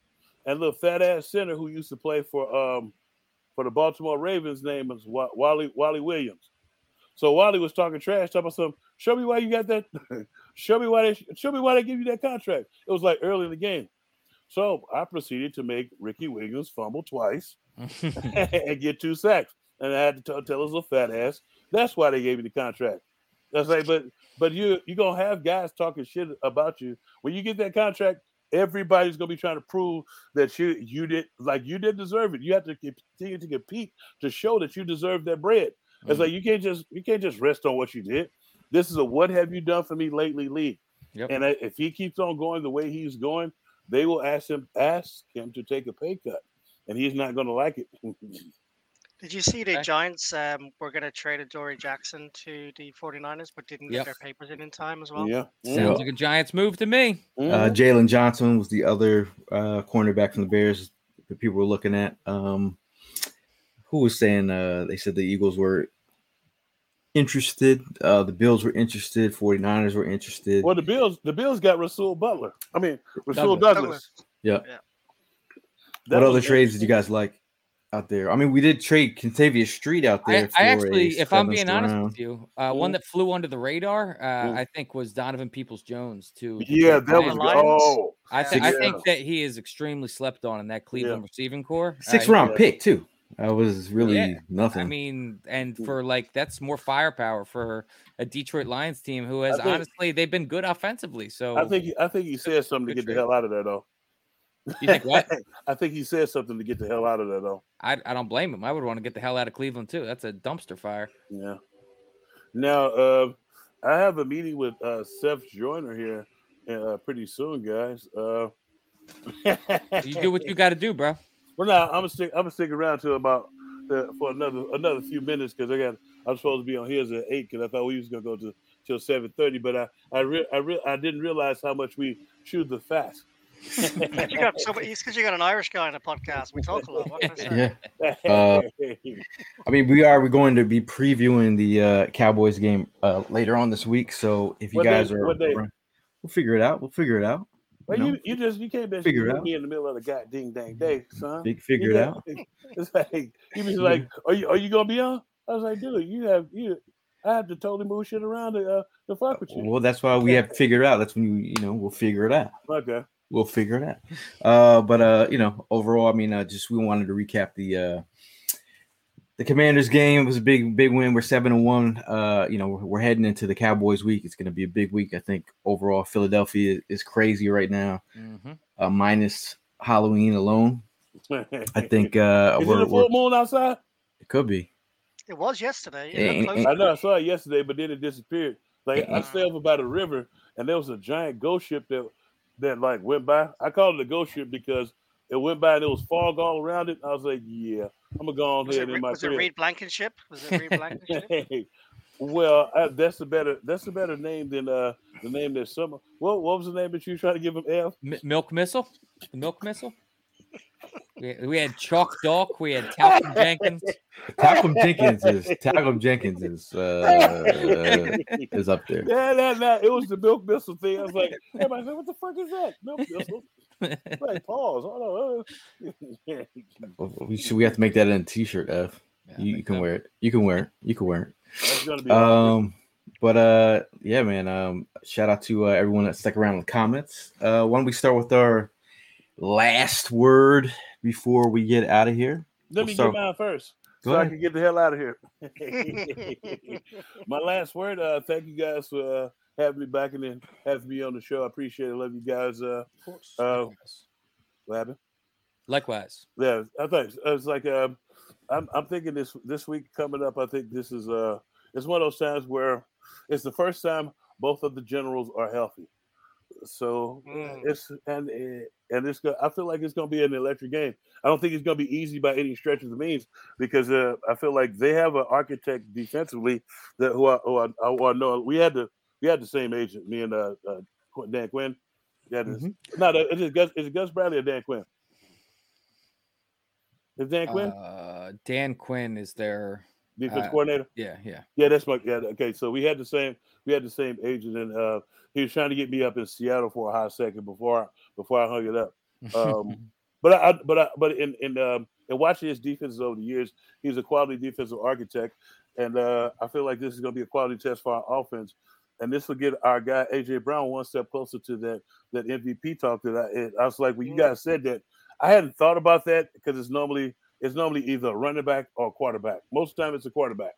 and little fat ass center who used to play for um for the Baltimore Ravens, name is Wally Wally Williams. So Wally was talking trash, talking about some. Show me why you got that. show me why they show me why they give you that contract. It was like early in the game. So I proceeded to make Ricky Williams fumble twice and get two sacks. And I had to t- tell his little fat ass that's why they gave you the contract. That's like, but but you you gonna have guys talking shit about you when you get that contract. Everybody's gonna be trying to prove that you you did like you didn't deserve it. You have to continue to compete to show that you deserve that bread. It's mm-hmm. like you can't just you can't just rest on what you did. This is a what have you done for me lately league. Yep. And if he keeps on going the way he's going, they will ask him ask him to take a pay cut, and he's not gonna like it. Did you see the Giants um, were going to trade Adoree Jackson to the forty-niners, but didn't yep. get their papers in in time as well? Yeah. Sounds yeah. like a Giants move to me. Uh, Jalen Johnson was the other uh, cornerback from the Bears that people were looking at. Um, who was saying uh, they said the Eagles were interested, uh, the Bills were interested, forty-niners were interested. Well, the Bills the Bills got Rasul Butler. I mean, Rasul Douglas. Douglas. Yeah. yeah. What other trades did you guys like? Out there, I mean, we did trade Kentavious Street out there. I, I actually, if I'm being honest with you, uh, one that flew under the radar, uh, I think, was Donovan Peoples-Jones. Too. Yeah, that was oh, I, th- yeah. I think that he is extremely slept on in that Cleveland yeah. receiving core. Six uh, round yeah. pick too. That was really yeah. nothing. I mean, and for like that's more firepower for a Detroit Lions team who has think, honestly they've been good offensively. So I think I think he said something to get trade. the hell out of there though. You think what? I think he said something to get the hell out of that, though. I, I don't blame him. I would want to get the hell out of Cleveland, too. That's a dumpster fire. Yeah. Now, uh, I have a meeting with uh, Seth Joyner here uh, pretty soon, guys. Uh... you do what you got to do, bro. Well, now, I'm going to stick around to about uh, for another another few minutes because I got I'm supposed to be on here at eight because I thought we was going to go to till seven thirty, but I I, re- I, re- I didn't realize how much we chewed the fat. It's because you, got somebody, it's you got an Irish guy on the podcast. We talk a lot. What can I say? Yeah. Uh, I mean, we are we're going to be previewing the uh, Cowboys game uh, later on this week. So if you what guys day, are, around, we'll figure it out. We'll figure it out. Well, you, know, you, you just you can't be figure it out in the middle of the god ding dang day, son. Big figure you it know? out. It's like he was like, "Are you are you gonna be on?" I was like, "Dude, you have you." I have to totally move shit around to, uh, to fuck with you. Well, that's why we have to figure it out. That's when you, you know, we'll figure it out. Okay. We'll figure it out. Uh, but, uh, you know, overall, I mean, uh, just we wanted to recap the uh, the Commanders game. It was a big, big win. We're seven and one. Uh, you know, we're, we're heading into the Cowboys week. It's going to be a big week. I think overall Philadelphia is, is crazy right now, mm-hmm. uh, minus Halloween alone. I think uh, is we're, it a full moon outside? It could be. It was yesterday. It and, and, I know I saw it yesterday, but then it disappeared. Like and, I sailed over by the river, and there was a giant ghost ship that that like went by. I called it a ghost ship because it went by and it was fog all around it. I was like, "Yeah, I'm gonna go on ahead in my." Was it Reed Blankenship? Was it Reed Blankenship? Hey, well, I, that's a better that's a better name than uh, the name that summer. What what was the name that you tried to give him? F M- milk missile, the milk missile. We, we had Chalk Doc. We had Talcum Jenkins. Talcum Jenkins is Talcum Jenkins is uh, uh, is up there. Yeah, no, no. It was the milk missile thing. I was like, everybody said, "What the fuck is that milk missile?" Like, pause. Hold on. we should, we have to make that in a T-shirt. F. Yeah, you, you can that. wear it. You can wear it. You can wear it. That's gonna be um, but uh, yeah, man. Um, shout out to uh, everyone that stuck around with comments. Uh, why don't we start with our last word before we get out of here? Let we'll me start. Get mine first Go so ahead. I can get the hell out of here. My last word, uh, thank you guys for uh, having me back and then having me on the show. I appreciate it. Love you guys. Uh, of course. Uh, what happened? Likewise. Yeah, I think it's like um, I'm, I'm thinking this this week coming up. I think this is uh, it's one of those times where it's the first time both of the generals are healthy. So mm. it's and and it's I feel like it's going to be an electric game. I don't think it's going to be easy by any stretch of the means because uh, I feel like they have an architect defensively that who I who I, who I know we had the we had the same agent, me and uh, uh, Dan Quinn. Yeah, mm-hmm. no, it's just Gus, it's Gus Bradley or Dan Quinn. Is Dan Quinn? Uh, Dan Quinn is their defense uh, coordinator. Yeah, yeah, yeah. That's my yeah. Okay, so we had the same we had the same agent and. Uh, He was trying to get me up in Seattle for a hot second before I, before I hung it up. Um, but I, but I, but in in, um, in watching his defenses over the years, he's a quality defensive architect, and uh, I feel like this is going to be a quality test for our offense, and this will get our guy A J Brown one step closer to that that M V P talk that I. I was like, when you guys said that, I hadn't thought about that because it's normally it's normally either a running back or a quarterback. Most of the time, it's a quarterback.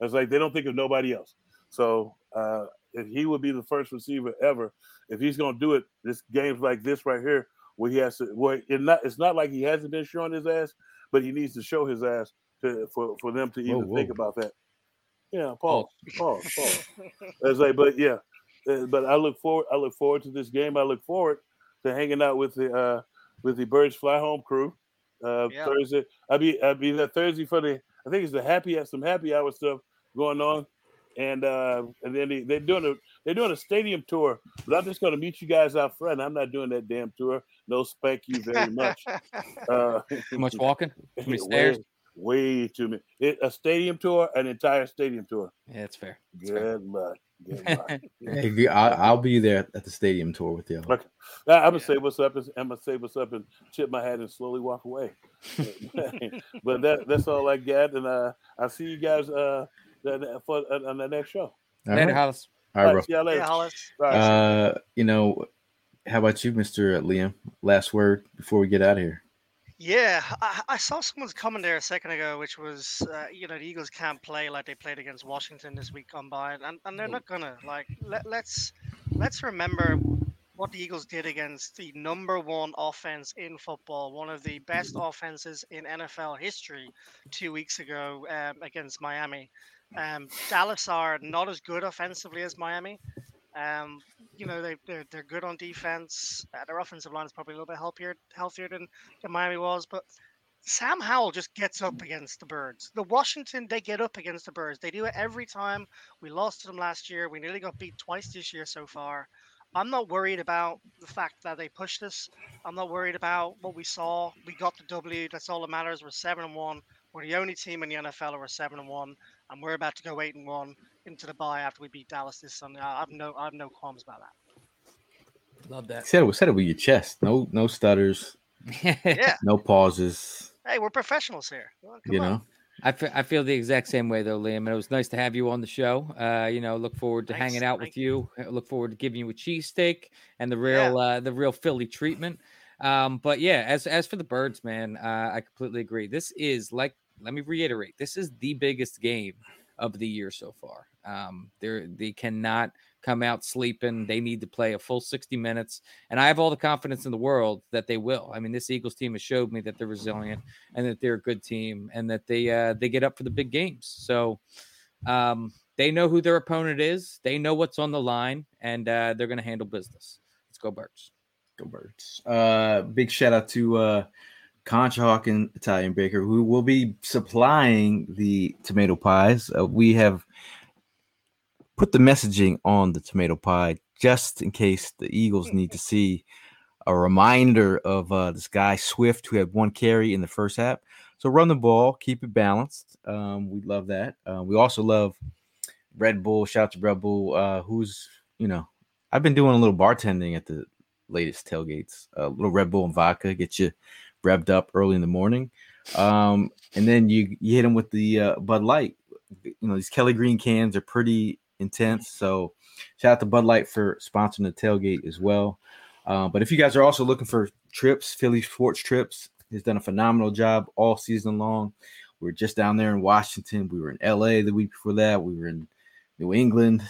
It's like they don't think of nobody else. So. Uh, If he would be the first receiver ever, if he's going to do it, this games like this right here, where he has to, where it not, it's not like he hasn't been showing his ass, but he needs to show his ass to, for, for them to even whoa, whoa. think about that. Yeah, pause, pause, pause. It's like, but yeah, but I look forward. I look forward to this game. I look forward to hanging out with the uh, with the Birds Fly Home crew uh, yeah. Thursday. I'll be I'll be there Thursday for the I think it's the happy some happy hour stuff going on. And uh, and then they, they're doing a they're doing a stadium tour, but I'm just going to meet you guys out front. I'm not doing that damn tour. No, thank you very much. Uh, too much walking, too many stairs. Way, way too many. It, a stadium tour, an entire stadium tour. Yeah, that's fair. That's Good fair. luck. Good luck. Hey, I'll be there at the stadium tour with y'all. Okay. I'm gonna yeah. say what's up. I'm gonna say what's up and tip my hat and slowly walk away. But that that's all I got, and uh, I'll see you guys. Uh, For, uh, on the next show. All later, right. Hollis. All right, bro. See you later. Yeah, Hollis. Uh, you know, how about you, Mister Liam? Last word before we get out of here. Yeah, I, I saw someone's comment there a second ago, which was, uh, you know, the Eagles can't play like they played against Washington this week gone by, and, and they're not gonna. Like, let, let's let's remember what the Eagles did against the number one offense in football, one of the best offenses in N F L history, two weeks ago um, against Miami. Um, Dallas are not as good offensively as Miami. Um, you know, they, they're they're good on defense. Uh, their offensive line is probably a little bit healthier healthier than, than Miami was. But Sam Howell just gets up against the Birds. The Washington, they get up against the Birds. They do it every time. We lost to them last year. We nearly got beat twice this year so far. I'm not worried about the fact that they pushed us. I'm not worried about what we saw. We got the W. That's all that matters. We're seven and one. We're the only team in the N F L who are seven and one, and we're about to go eight and one into the bye after we beat Dallas this Sunday. I've no, I've no qualms about that. Love that. Said it, said it with your chest. No, no stutters. Yeah. No pauses. Hey, we're professionals here. Well, come you on. know. I, f- I feel the exact same way, though, Liam. And it was nice to have you on the show. Uh, you know, look forward to Thanks. hanging out Thank with you. you. Look forward to giving you a cheesesteak and the real yeah. uh, the real Philly treatment. Um, but, yeah, as as for the Birds, man, uh, I completely agree. This is, like, let me reiterate, this is the biggest game of the year so far. Um, they're, they cannot come out sleeping. They need to play a full sixty minutes. And I have all the confidence in the world that they will. I mean, this Eagles team has showed me that they're resilient and that they're a good team and that they, uh, they get up for the big games. So um, they know who their opponent is. They know what's on the line, and uh, they're going to handle business. Let's go Birds. Go Birds. Uh, big shout out to uh, Conchahawk and Italian Baker, who will be supplying the tomato pies. Uh, we have put the messaging on the tomato pie just in case the Eagles need to see a reminder of uh, this guy Swift, who had one carry in the first half. So run the ball, keep it balanced. Um, we love that. Uh, we also love Red Bull. Shout out to Red Bull, uh, who's, you know, I've been doing a little bartending at the latest tailgates, a uh, little Red Bull and vodka, get you revved up early in the morning. Um, and then you, you hit them with the uh, Bud Light. You know, these Kelly Green cans are pretty intense. So shout out to Bud Light for sponsoring the tailgate as well. Uh, but if you guys are also looking for trips, Philly Sports Trips has done a phenomenal job all season long. We were just down there in Washington. We were in L A the week before that. We were in New England,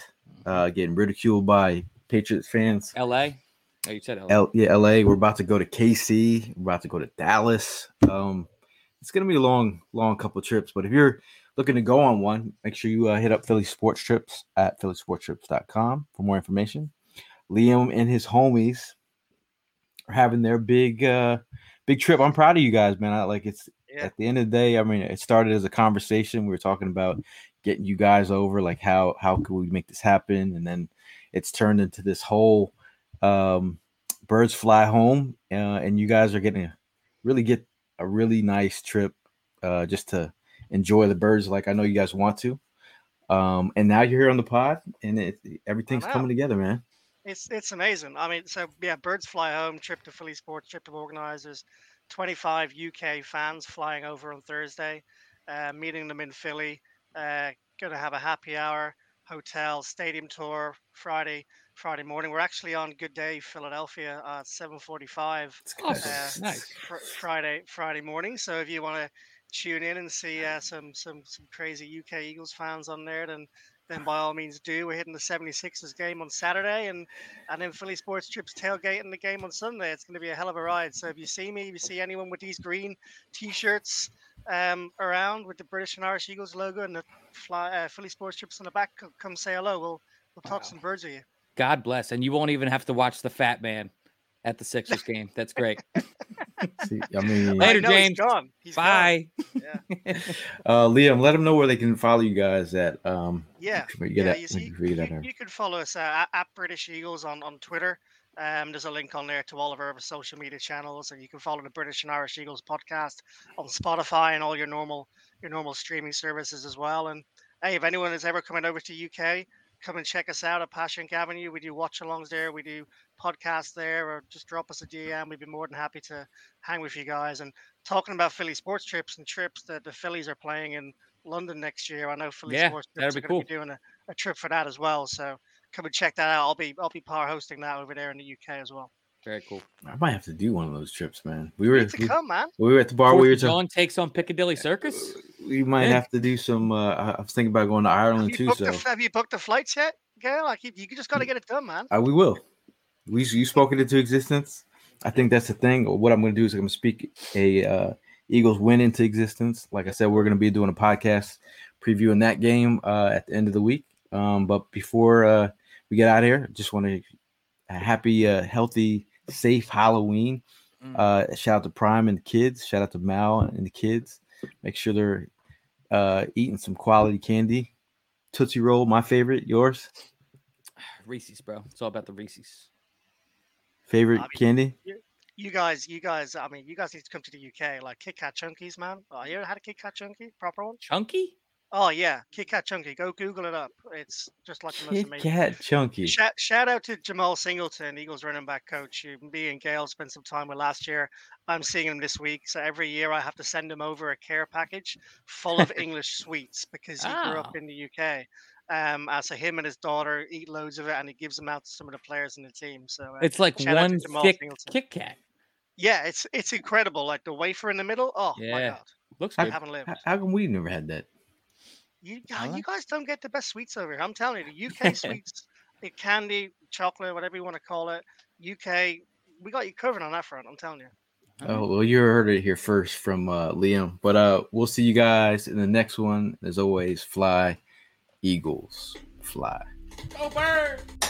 uh, getting ridiculed by Patriots fans. L A? Oh, you said L A. L- yeah, L A. We're about to go to K C. We're about to go to Dallas. Um, it's going to be a long, long couple of trips. But if you're looking to go on one, make sure you uh, hit up Philly Sports Trips at philly sports trips dot com for more information. Liam and his homies are having their big uh, big trip. I'm proud of you guys, man. I, like it's yeah. At the end of the day, I mean, it started as a conversation. We were talking about getting you guys over, like how how could we make this happen? And then it's turned into this whole um, Birds Fly Home, uh, and you guys are getting to really get a really nice trip uh, just to enjoy the Birds like I know you guys want to. Um, and now you're here on the pod, and it, everything's coming together, man. It's it's amazing. I mean, so, yeah, Birds Fly Home, trip to Philly Sports, trip to organizers, twenty-five U K fans flying over on Thursday, uh, meeting them in Philly, uh, going to have a happy hour, hotel, stadium tour Friday, Friday morning. We're actually on Good Day Philadelphia at uh, seven forty-five awesome. uh, nice. fr- Friday Friday morning. So if you want to tune in and see uh, some some some crazy U K Eagles fans on there, then then by all means do. We're hitting the seventy-sixers game on Saturday, and and then Philly Sports Trips tailgating the game on Sunday. It's going to be a hell of a ride. So if you see me, if you see anyone with these green T-shirts um, around with the British and Irish Eagles logo and the fly, uh, Philly Sports Trips on the back, c- come say hello. We'll we'll talk wow. some birds with you. God bless, and you won't even have to watch the fat man at the Sixers game. That's great. See, I mean, later, no, James. He's gone. He's Bye. Gone. Yeah. uh, Liam, let them know where they can follow you guys at. Um, yeah. You, yeah, you, see, you, you, you can follow us uh, at British Eagles on, on Twitter. Um, there's a link on there to all of our social media channels, and you can follow the British and Irish Eagles podcast on Spotify and all your normal your normal streaming services as well. And hey, if anyone is ever coming over to U K, come and check us out at Passionk Avenue. We do watch-alongs there. We do podcasts there. Or just drop us a D M. We'd be more than happy to hang with you guys. And talking about Philly Sports Trips and trips that the Phillies are playing in London next year, I know Philly yeah, Sports Trips are going to be doing a, a trip for that as well. So come and check that out. I'll be I'll be par hosting that over there in the U K as well. Very cool. I might have to do one of those trips, man. We were to we, come, man. We were at the bar. We were John to, takes on Piccadilly Circus. We might yeah. have to do some. Uh, I was thinking about going to Ireland too. So the, have you booked the flights yet, Gail? Like you, you just got to get it done, man. Uh, we will. We you spoke it into existence. I think that's the thing. What I'm going to do is I'm going to speak a uh, Eagles win into existence. Like I said, we're going to be doing a podcast previewing that game uh, at the end of the week. Um, but before uh, we get out of here, just want to a happy, uh, healthy. Safe Halloween. Uh, shout out to Prime and the kids. Shout out to Mal and the kids. Make sure they're uh, eating some quality candy. Tootsie Roll, my favorite. Yours? Reese's, bro. It's all about the Reese's. Favorite I mean, candy? You, you guys, you guys, I mean, you guys need to come to the U K. Like Kit Kat Chunkies, man. Oh, you ever had a Kit Kat Chunky? Proper one? Chunky? Oh, yeah. Kit Kat Chunky. Go Google it up. It's just like the most Kit amazing. Kit Kat Chunky. Shout, shout out to Jamal Singleton, Eagles running back coach. Me and Gail spent some time with last year. I'm seeing him this week. So every year I have to send him over a care package full of English sweets because he oh. grew up in the U K. Um, uh, so him and his daughter eat loads of it, and he gives them out to some of the players in the team. So uh, it's like one thick Singleton. Kit Kat. Yeah, it's it's incredible. Like the wafer in the middle. Oh yeah. my god, looks good. I haven't lived. How, how come we never had that? You, huh? you guys don't get the best sweets over here. I'm telling you, the U K sweets, the candy, chocolate, whatever you want to call it. U K, we got you covered on that front. I'm telling you. Oh well, you heard it here first from uh, Liam. But uh, we'll see you guys in the next one. As always, fly. Eagles fly. Go bird!